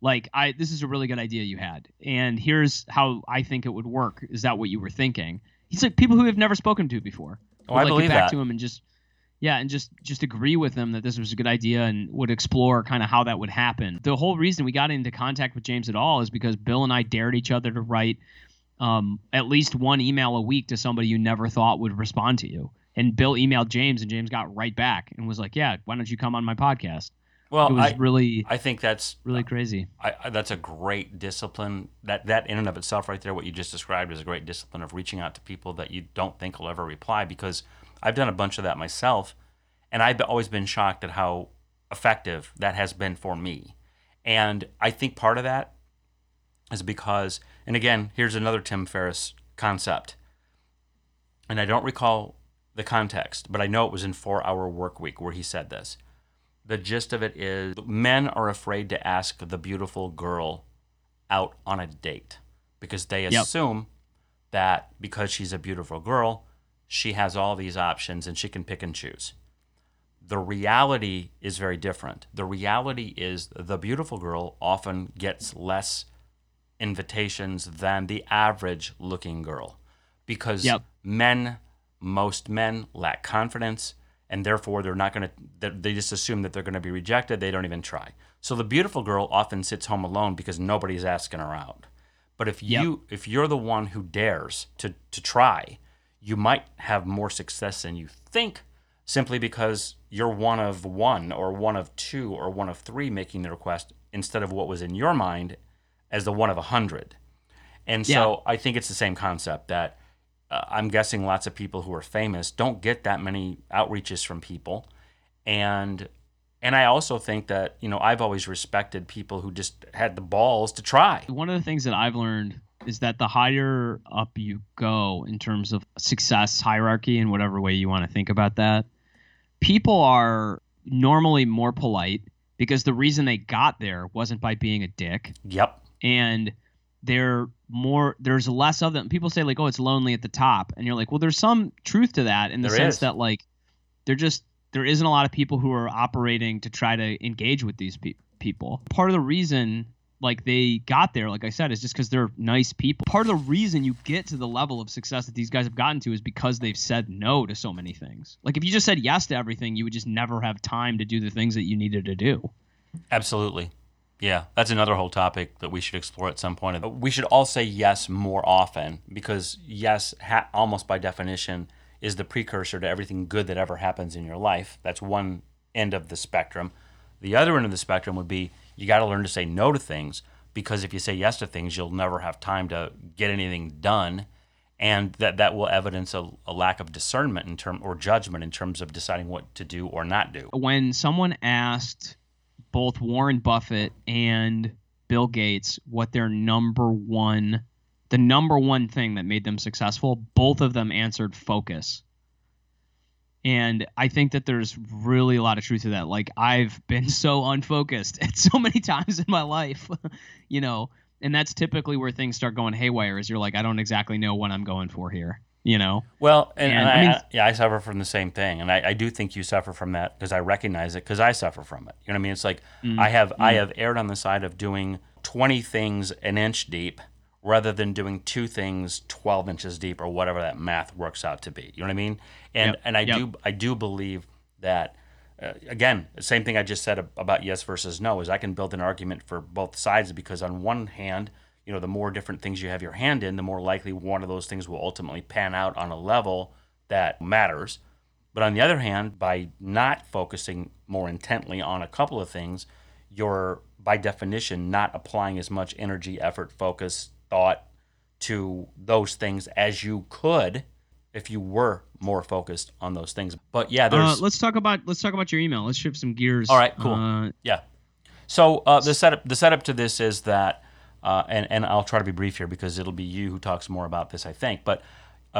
Like, this is a really good idea you had. And here's how I think it would work. Is that what you were thinking? He's like, people who have never spoken to before. Oh, I believe that. Get back to him and just agree with them that this was a good idea and would explore kind of how that would happen. The whole reason we got into contact with James at all is because Bill and I dared each other to write at least one email a week to somebody you never thought would respond to you. And Bill emailed James, and James got right back and was like, yeah, why don't you come on my podcast? Well, it was I think that's really crazy. That's a great discipline. That in and of itself right there, what you just described, is a great discipline of reaching out to people that you don't think will ever reply, because I've done a bunch of that myself, and I've always been shocked at how effective that has been for me. And I think part of that is because, and again, here's another Tim Ferriss concept, and I don't recall the context, but I know it was in 4-Hour Work Week where he said this. The gist of it is men are afraid to ask the beautiful girl out on a date because they assume that because she's a beautiful girl, she has all these options and she can pick and choose. The reality is very different. The reality is the beautiful girl often gets less invitations than the average looking girl because most men lack confidence, and therefore they just assume that they're going to be rejected. They don't even try. So the beautiful girl often sits home alone because nobody's asking her out. But if you're the one who dares to try, you might have more success than you think, simply because you're one of one or one of two or one of three making the request instead of what was in your mind as the one of 100. And so I think it's the same concept that I'm guessing lots of people who are famous don't get that many outreaches from people. And I also think that, you know, I've always respected people who just had the balls to try. One of the things that I've learned is that the higher up you go in terms of success hierarchy, in whatever way you want to think about that, people are normally more polite because the reason they got there wasn't by being a dick. Yep. And there's less of them. People say, like, oh, it's lonely at the top. And you're like, well, there's some truth to that in the sense that, like, there isn't a lot of people who are operating to try to engage with these people. Part of the reason, like, they got there, like I said, is just because they're nice people. Part of the reason you get to the level of success that these guys have gotten to is because they've said no to so many things. Like, if you just said yes to everything, you would just never have time to do the things that you needed to do. Absolutely. Yeah, that's another whole topic that we should explore at some point. We should all say yes more often, because yes, almost by definition, is the precursor to everything good that ever happens in your life. That's one end of the spectrum. The other end of the spectrum would be, you got to learn to say no to things, because if you say yes to things, you'll never have time to get anything done, and that will evidence a lack of discernment or judgment in terms of deciding what to do or not do. When someone asked both Warren Buffett and Bill Gates what their number one thing that made them successful, both of them answered focus. And I think that there's really a lot of truth to that. Like, I've been so unfocused at so many times in my life, you know, and that's typically where things start going haywire, is you're like, I don't exactly know what I'm going for here, you know? Well, I suffer from the same thing. And I do think you suffer from that, because I recognize it, because I suffer from it. You know what I mean? It's like, I have erred on the side of doing 20 things an inch deep rather than doing 2 things 12 inches deep, or whatever that math works out to be. You know what I mean? And I do believe that, again, the same thing I just said about yes versus no, is I can build an argument for both sides, because on one hand, you know, the more different things you have your hand in, the more likely one of those things will ultimately pan out on a level that matters. But on the other hand, by not focusing more intently on a couple of things, you're, by definition, not applying as much energy, effort, focus, thought to those things as you could if you were more focused on those things. But yeah, there's let's talk about your email. Let's shift some gears. All right, cool. So the setup to this is that, and I'll try to be brief here, because it'll be you who talks more about this, I think. But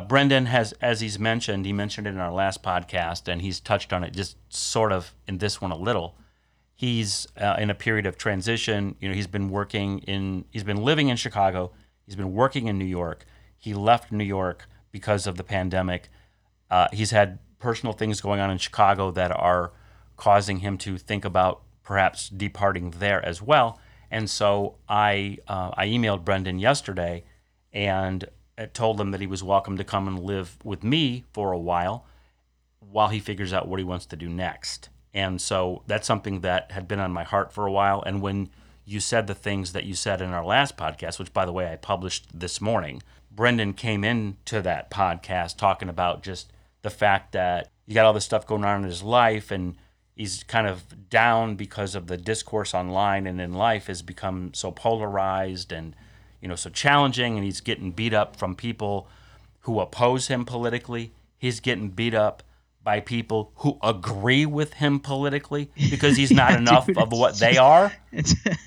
Brendan has, as he mentioned it in our last podcast, and he's touched on it just sort of in this one a little. He's in a period of transition. You know, he's been living in Chicago. He's been working in New York. He left New York because of the pandemic. He's had personal things going on in Chicago that are causing him to think about perhaps departing there as well. And so I emailed Brendan yesterday and told him that he was welcome to come and live with me for a while he figures out what he wants to do next. And so that's something that had been on my heart for a while. And when you said the things that you said in our last podcast, which, by the way, I published this morning, Brendan came into that podcast talking about just the fact that you got all this stuff going on in his life, and he's kind of down because of the discourse online and in life has become so polarized and, you know, so challenging, and he's getting beat up from people who oppose him politically. He's getting beat up by people who agree with him politically because he's not enough of what they are,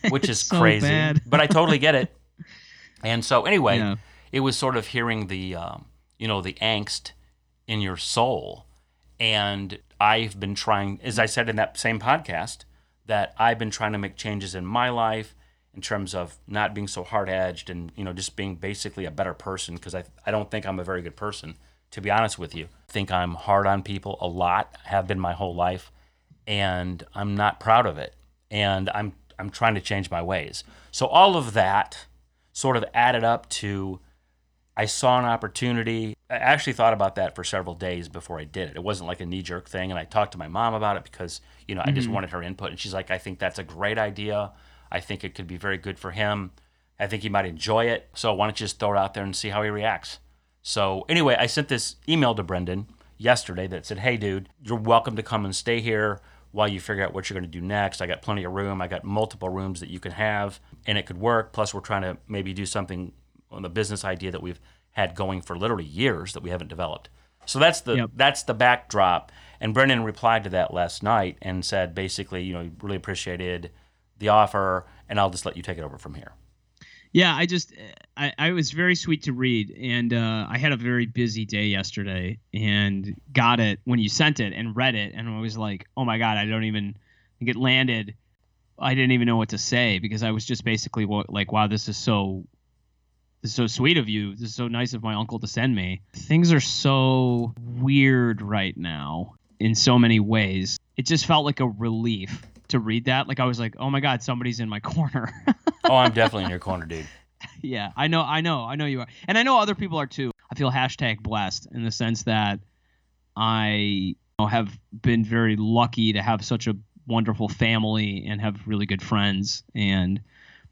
which is so crazy. Bad. But I totally get it. And so anyway, it was sort of hearing the, you know, the angst in your soul. And I've been trying, as I said in that same podcast, that I've been trying to make changes in my life in terms of not being so hard-edged and, you know, just being basically a better person, because I don't think I'm a very good person, to be honest with you. I think I'm hard on people a lot, have been my whole life, and I'm not proud of it. And I'm trying to change my ways. So all of that sort of added up to, I saw an opportunity. I actually thought about that for several days before I did it. It wasn't like a knee-jerk thing, and I talked to my mom about it because, you know, I just wanted her input. And she's like, I think that's a great idea. I think it could be very good for him. I think he might enjoy it. So why don't you just throw it out there and see how he reacts? So anyway, I sent this email to Brendan yesterday that said, hey, dude, you're welcome to come and stay here while you figure out what you're going to do next. I got plenty of room. I got multiple rooms that you can have, and it could work. Plus, we're trying to maybe do something on the business idea that we've had going for literally years that we haven't developed. So that's the backdrop. And Brendan replied to that last night and said, basically, you know, really appreciated the offer, and I'll just let you take it over from here. Yeah, I was very sweet to read, and I had a very busy day yesterday and got it when you sent it and read it, and I was like, oh my God, it landed. I didn't even know what to say because I was just basically like, wow, this is so sweet of you. This is so nice of my uncle to send me. Things are so weird right now in so many ways. It just felt like a relief to read that. Like I was like, oh my God, somebody's in my corner. Oh, I'm definitely in your corner, dude. Yeah, I know you are. And I know other people are too. I feel #blessed in the sense that I have been very lucky to have such a wonderful family and have really good friends. And,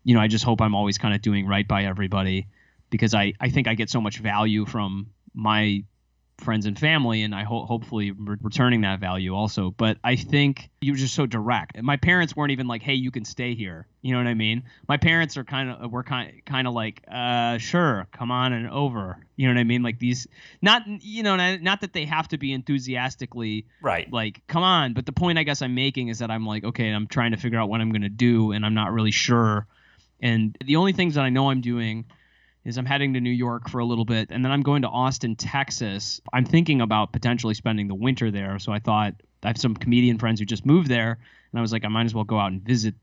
you know, I just hope I'm always kind of doing right by everybody, because I think I get so much value from my friends and family, and I hopefully returning that value also. But I think you're just so direct. My parents weren't even like, hey, you can stay here. You know what I mean? My parents are kind of like, sure, come on and over. You know what I mean? Like these, not, you know, not that they have to be enthusiastically right, like, come on. But the point I guess I'm making is that I'm like, okay, I'm trying to figure out what I'm going to do, and I'm not really sure. And the only things that I know I'm doing is I'm heading to New York for a little bit, and then I'm going to Austin, Texas. I'm thinking about potentially spending the winter there. So I thought, I have some comedian friends who just moved there, and I was like, I might as well go out and visit.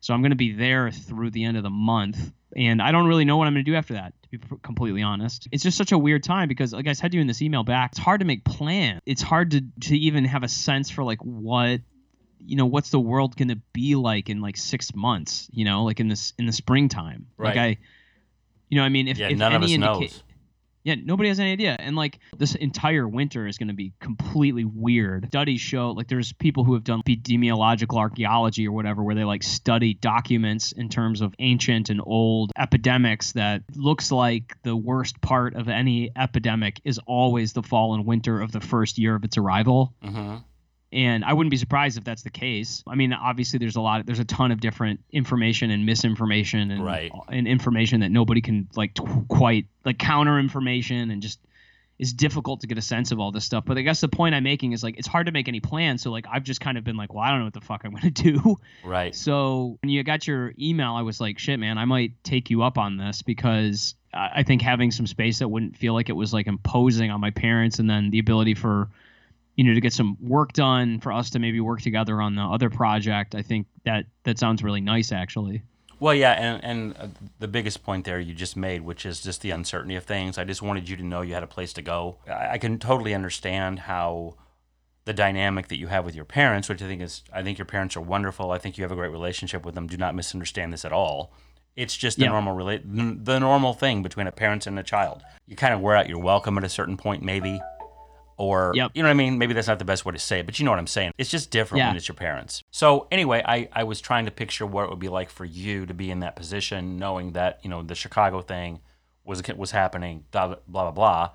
So I'm going to be there through the end of the month, and I don't really know what I'm going to do after that, to be completely honest. It's just such a weird time because, like I said to you in this email back, it's hard to make plans. It's hard to even have a sense for like what, you know, what's the world going to be like in like 6 months, you know, like in the springtime. Right. Like you know, I mean, if none of us knows. Yeah, nobody has any idea. And like this entire winter is going to be completely weird. Studies show, like, there's people who have done epidemiological archaeology or whatever, where they like study documents in terms of ancient and old epidemics. That looks like the worst part of any epidemic is always the fall and winter of the first year of its arrival. Mm-hmm. And I wouldn't be surprised if that's the case. I mean, obviously, there's a ton of different information and misinformation and, right, and information that nobody can like quite like counter information, and just it's difficult to get a sense of all this stuff. But I guess the point I'm making is like it's hard to make any plans. So like I've just kind of been like, well, I don't know what the fuck I'm going to do. Right. So when you got your email, I was like, shit, man, I might take you up on this, because I think having some space that wouldn't feel like it was like imposing on my parents, and then the ability for, you know, to get some work done, for us to maybe work together on the other project. I think that sounds really nice, actually. Well, yeah, and the biggest point there you just made, which is just the uncertainty of things. I just wanted you to know you had a place to go. I can totally understand how the dynamic that you have with your parents, which I think your parents are wonderful. I think you have a great relationship with them. Do not misunderstand this at all. It's just the normal thing between a parent and a child. You kind of wear out your welcome at a certain point, maybe. Or, you know what I mean? Maybe that's not the best way to say it, but you know what I'm saying. It's just different when it's your parents. So anyway, I was trying to picture what it would be like for you to be in that position, knowing that, you know, the Chicago thing was happening, blah, blah, blah.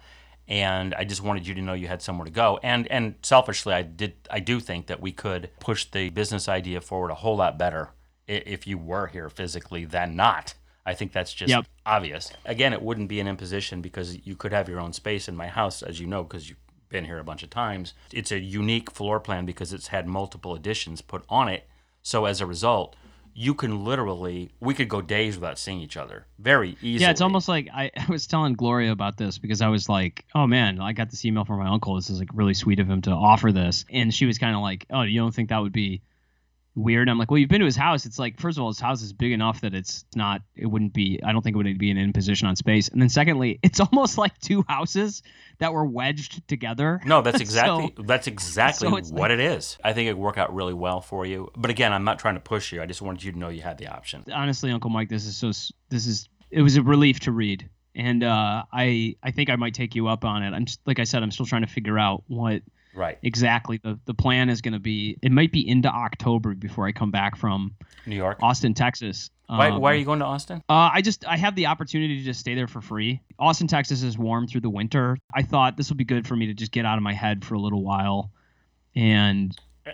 And I just wanted you to know you had somewhere to go. And selfishly, I do think that we could push the business idea forward a whole lot better if you were here physically than not. I think that's just obvious. Again, it wouldn't be an imposition because you could have your own space in my house, as you know, because you been here a bunch of times. It's a unique floor plan because it's had multiple additions put on it. So as a result, you can literally, we could go days without seeing each other very easily. Yeah, it's almost like I was telling Gloria about this because I was like, oh man, I got this email from my uncle. This is like really sweet of him to offer this. And she was kind of like, oh, you don't think that would be weird? And I'm like, well, you've been to his house. It's like, first of all, his house is big enough that I don't think it would be an imposition on space. And then secondly, it's almost like two houses that were wedged together. No, that's exactly what it is. I think it would work out really well for you. But again, I'm not trying to push you. I just wanted you to know you had the option. Honestly, Uncle Mike, it was a relief to read. And I think I might take you up on it. I'm just, like I said, I'm still trying to figure out what exactly the plan is going to be. It might be into October before I come back from New York, Austin, Texas. Why are you going to Austin? I have the opportunity to just stay there for free. Austin, Texas is warm through the winter. I thought this would be good for me to just get out of my head for a little while I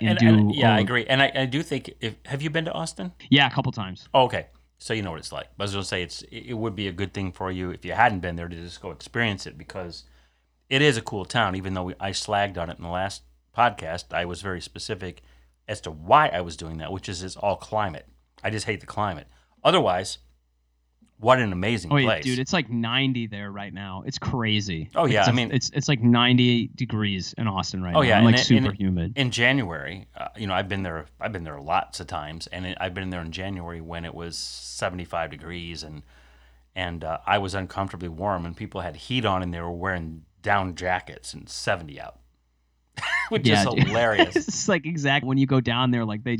agree. And I do think have you been to Austin? Yeah, a couple times. Oh, okay. So you know what it's like. But I was going to say it would be a good thing for you if you hadn't been there to just go experience it because it is a cool town, even though I slagged on it in the last podcast. I was very specific as to why I was doing that, which is it's all climate. I just hate the climate. Otherwise, what an amazing place. Dude, it's like 90 there right now. It's crazy. Oh, yeah. It's like 90 degrees in Austin right now. Oh, yeah. Like super humid. In January, I've been there lots of times, and I've been there in January when it was 75 degrees, and I was uncomfortably warm, and people had heat on, and they were wearing down jackets and 70 out, which is hilarious. It's like exactly when you go down there, like they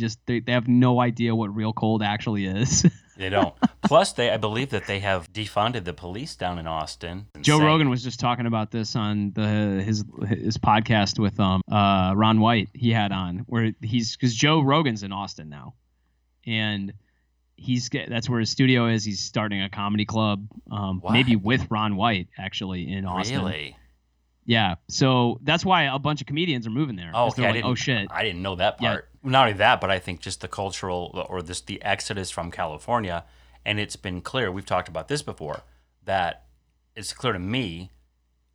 have no idea what real cold actually is. They don't. Plus, I believe that they have defunded the police down in Austin. Joe Rogan was just talking about this on his podcast with Ron White. He had on where because Joe Rogan's in Austin now, and that's where his studio is. He's starting a comedy club, maybe with Ron White actually in Austin. Really? Yeah, so that's why a bunch of comedians are moving there. Oh, okay. Like, oh shit! I didn't know that part. Yeah. Not only that, but I think just the cultural or the exodus from California, and it's been clear. We've talked about this before. That it's clear to me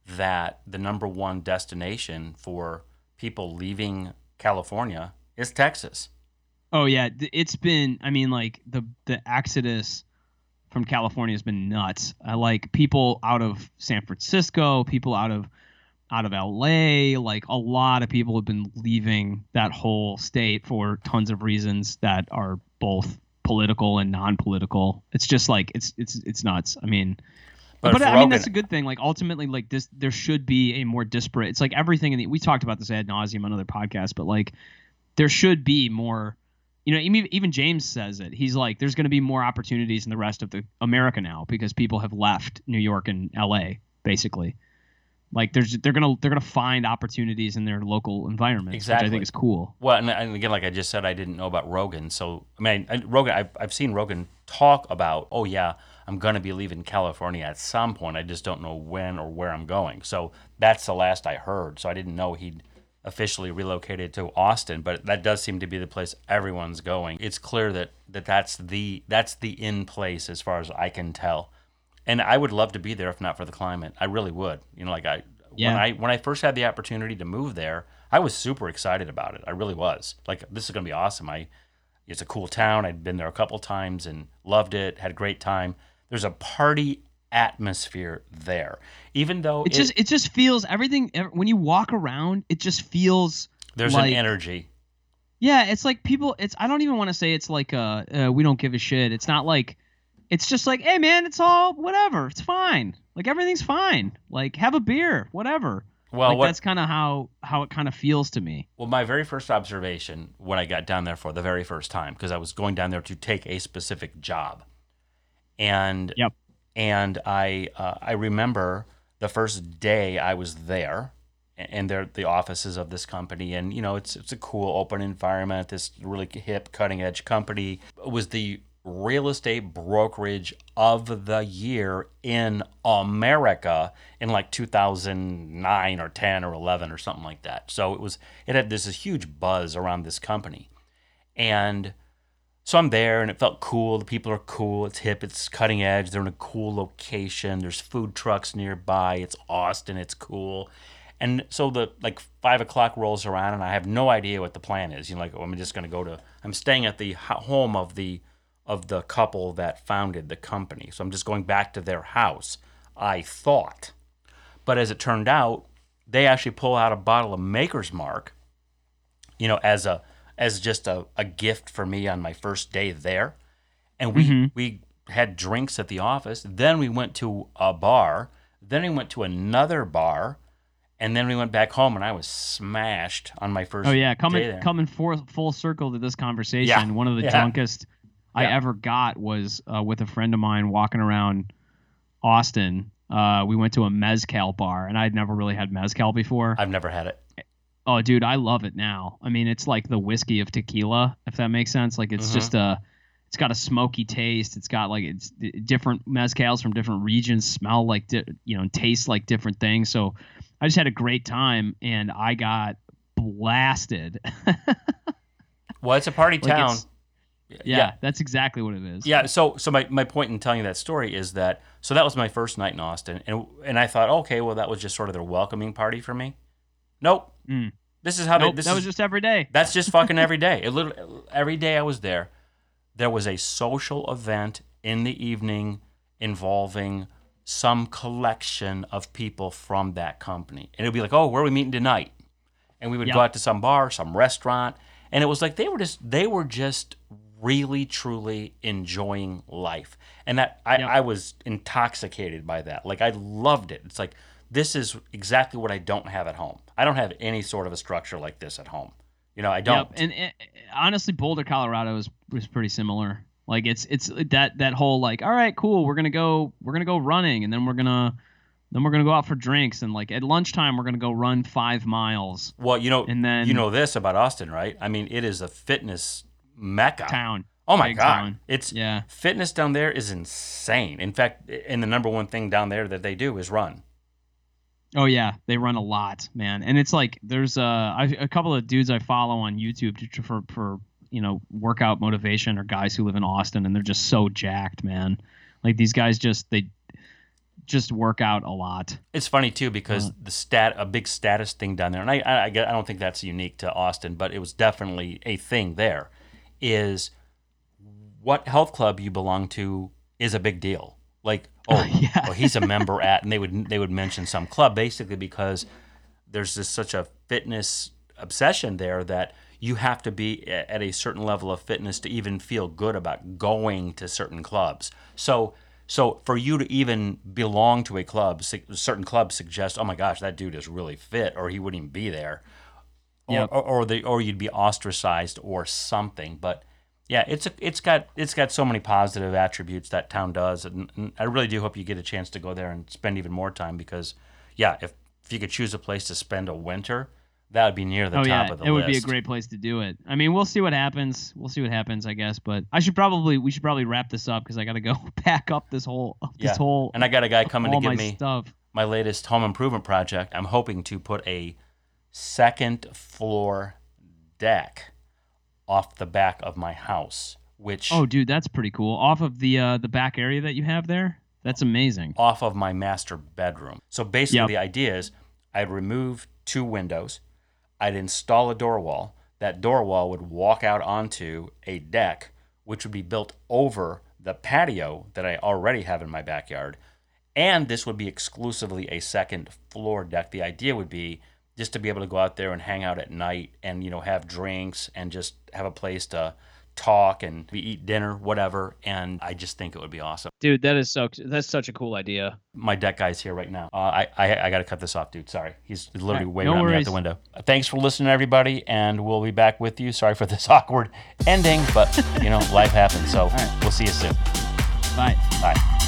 that the number one destination for people leaving California is Texas. Oh yeah, it's been. I mean, like the exodus from California has been nuts. Like people out of San Francisco, people out of LA, like a lot of people have been leaving that whole state for tons of reasons that are both political and non-political. It's just like it's nuts. I mean, but I mean that's a good thing. Like ultimately, like this, there should be a more disparate. It's like everything we talked about this ad nauseum on other podcasts, but like there should be more. You know, even James says it. He's like, there's going to be more opportunities in the rest of the America now because people have left New York and L.A. basically. Like they're gonna find opportunities in their local environment, exactly. Which I think is cool. Well, and again, like I just said, I didn't know about Rogan. So I mean, I've seen Rogan talk about, oh yeah, I'm gonna be leaving California at some point. I just don't know when or where I'm going. So that's the last I heard. So I didn't know he'd officially relocated to Austin, but that does seem to be the place everyone's going. It's clear that's the in place as far as I can tell. And I would love to be there if not for the climate. I really would. You know, like when I first had the opportunity to move there, I was super excited about it. I really was. Like, this is going to be awesome. It's a cool town. I'd been there a couple times and loved it. Had a great time. There's a party atmosphere there, even though it just feels everything when you walk around. It just feels there's an energy. Yeah, it's like people, I don't even want to say it's like we don't give a shit. It's not like, it's just like, hey man, it's all whatever. It's fine. Like everything's fine. Like have a beer, whatever. Well, like, that's kind of how it kind of feels to me. Well, my very first observation when I got down there for the very first time, because I was going down there to take a specific job. And yep. And I remember the first day I was there, and they're the offices of this company, and you know it's a cool open environment. This really hip, cutting edge company. It was the real estate brokerage of the year in America in like 2009 or 10 or 11 or something like that. So it had this huge buzz around this company, and so I'm there, and it felt cool. The people are cool. It's hip. It's cutting edge. They're in a cool location. There's food trucks nearby. It's Austin. It's cool. And so the 5 o'clock rolls around, and I have no idea what the plan is. You know, like, oh, I'm staying at the home of the couple that founded the company. So I'm just going back to their house, I thought. But as it turned out, they actually pull out a bottle of Maker's Mark, you know, as just a gift for me on my first day there. And we had drinks at the office. Then we went to a bar. Then we went to another bar. And then we went back home, and I was smashed on my first day. Oh, yeah, coming full circle to this conversation. Yeah. One of the drunkest I ever got was with a friend of mine walking around Austin. We went to a mezcal bar, and I'd never really had mezcal before. I've never had it. Oh, dude, I love it now. I mean, it's like the whiskey of tequila, if that makes sense. Like, it's just it's got a smoky taste. It's got it's different mezcals from different regions, smell like, taste like different things. So I just had a great time, and I got blasted. Well, it's a party town. Yeah, that's exactly what it is. Yeah, so my point in telling you that story is that, so that was my first night in Austin, and I thought, okay, well, that was just sort of their welcoming party for me. Nope. Mm. This is how nope, they, this that is, was just every day. That's just fucking every day. Every day I was there, there was a social event in the evening involving some collection of people from that company. And it would be like, oh, where are we meeting tonight? And we would go out to some bar, some restaurant. And it was like they were just really, truly enjoying life. And that I was intoxicated by that. Like, I loved it. It's like, this is exactly what I don't have at home. I don't have any sort of a structure like this at home. You know, I don't. Yep. And honestly, Boulder, Colorado was pretty similar. Like it's that whole like, all right, cool, we're gonna go running, and then we're gonna go out for drinks, and like at lunchtime we're gonna go run 5 miles. Well, you know, and then you know this about Austin, right? I mean, it is a fitness mecca town. Oh my God. Town. It's fitness down there is insane. In fact, and the number one thing down there that they do is run. Oh yeah, they run a lot, man. And it's like there's a couple of dudes I follow on YouTube for you know, workout motivation, or guys who live in Austin, and they're just so jacked, man. Like these guys just work out a lot. It's funny too because a big status thing down there, and I don't think that's unique to Austin, but it was definitely a thing there. Is what health club you belong to is a big deal. Like, oh, he's a member at, and they would mention some club basically because there's just such a fitness obsession there that you have to be at a certain level of fitness to even feel good about going to certain clubs. So for you to even belong to a club, certain clubs suggest, oh my gosh, that dude is really fit, or he wouldn't even be there, or you'd be ostracized or something, but. Yeah, it's got so many positive attributes that town does, and I really do hope you get a chance to go there and spend even more time because, yeah, if you could choose a place to spend a winter, that would be near the top of the list. It would be a great place to do it. I mean, we'll see what happens. We'll see what happens, I guess. But we should probably wrap this up because I got to go pack up this whole. And I got a guy coming to give me my latest home improvement project. I'm hoping to put a second floor deck off the back of my house, which... Oh, dude, that's pretty cool. Off of the back area that you have there? That's amazing. Off of my master bedroom. So basically the idea is I'd remove 2 windows, I'd install a door wall, that door wall would walk out onto a deck, which would be built over the patio that I already have in my backyard, and this would be exclusively a second floor deck. The idea would be just to be able to go out there and hang out at night and, you know, have drinks and just have a place to talk and eat dinner, whatever. And I just think it would be awesome. Dude, that is so, that's such a cool idea. My deck guy's here right now. I got to cut this off, dude. Sorry. He's literally waving at me out the window. Thanks for listening, everybody. And we'll be back with you. Sorry for this awkward ending, but you know, life happens. So we'll see you soon. Bye. Bye.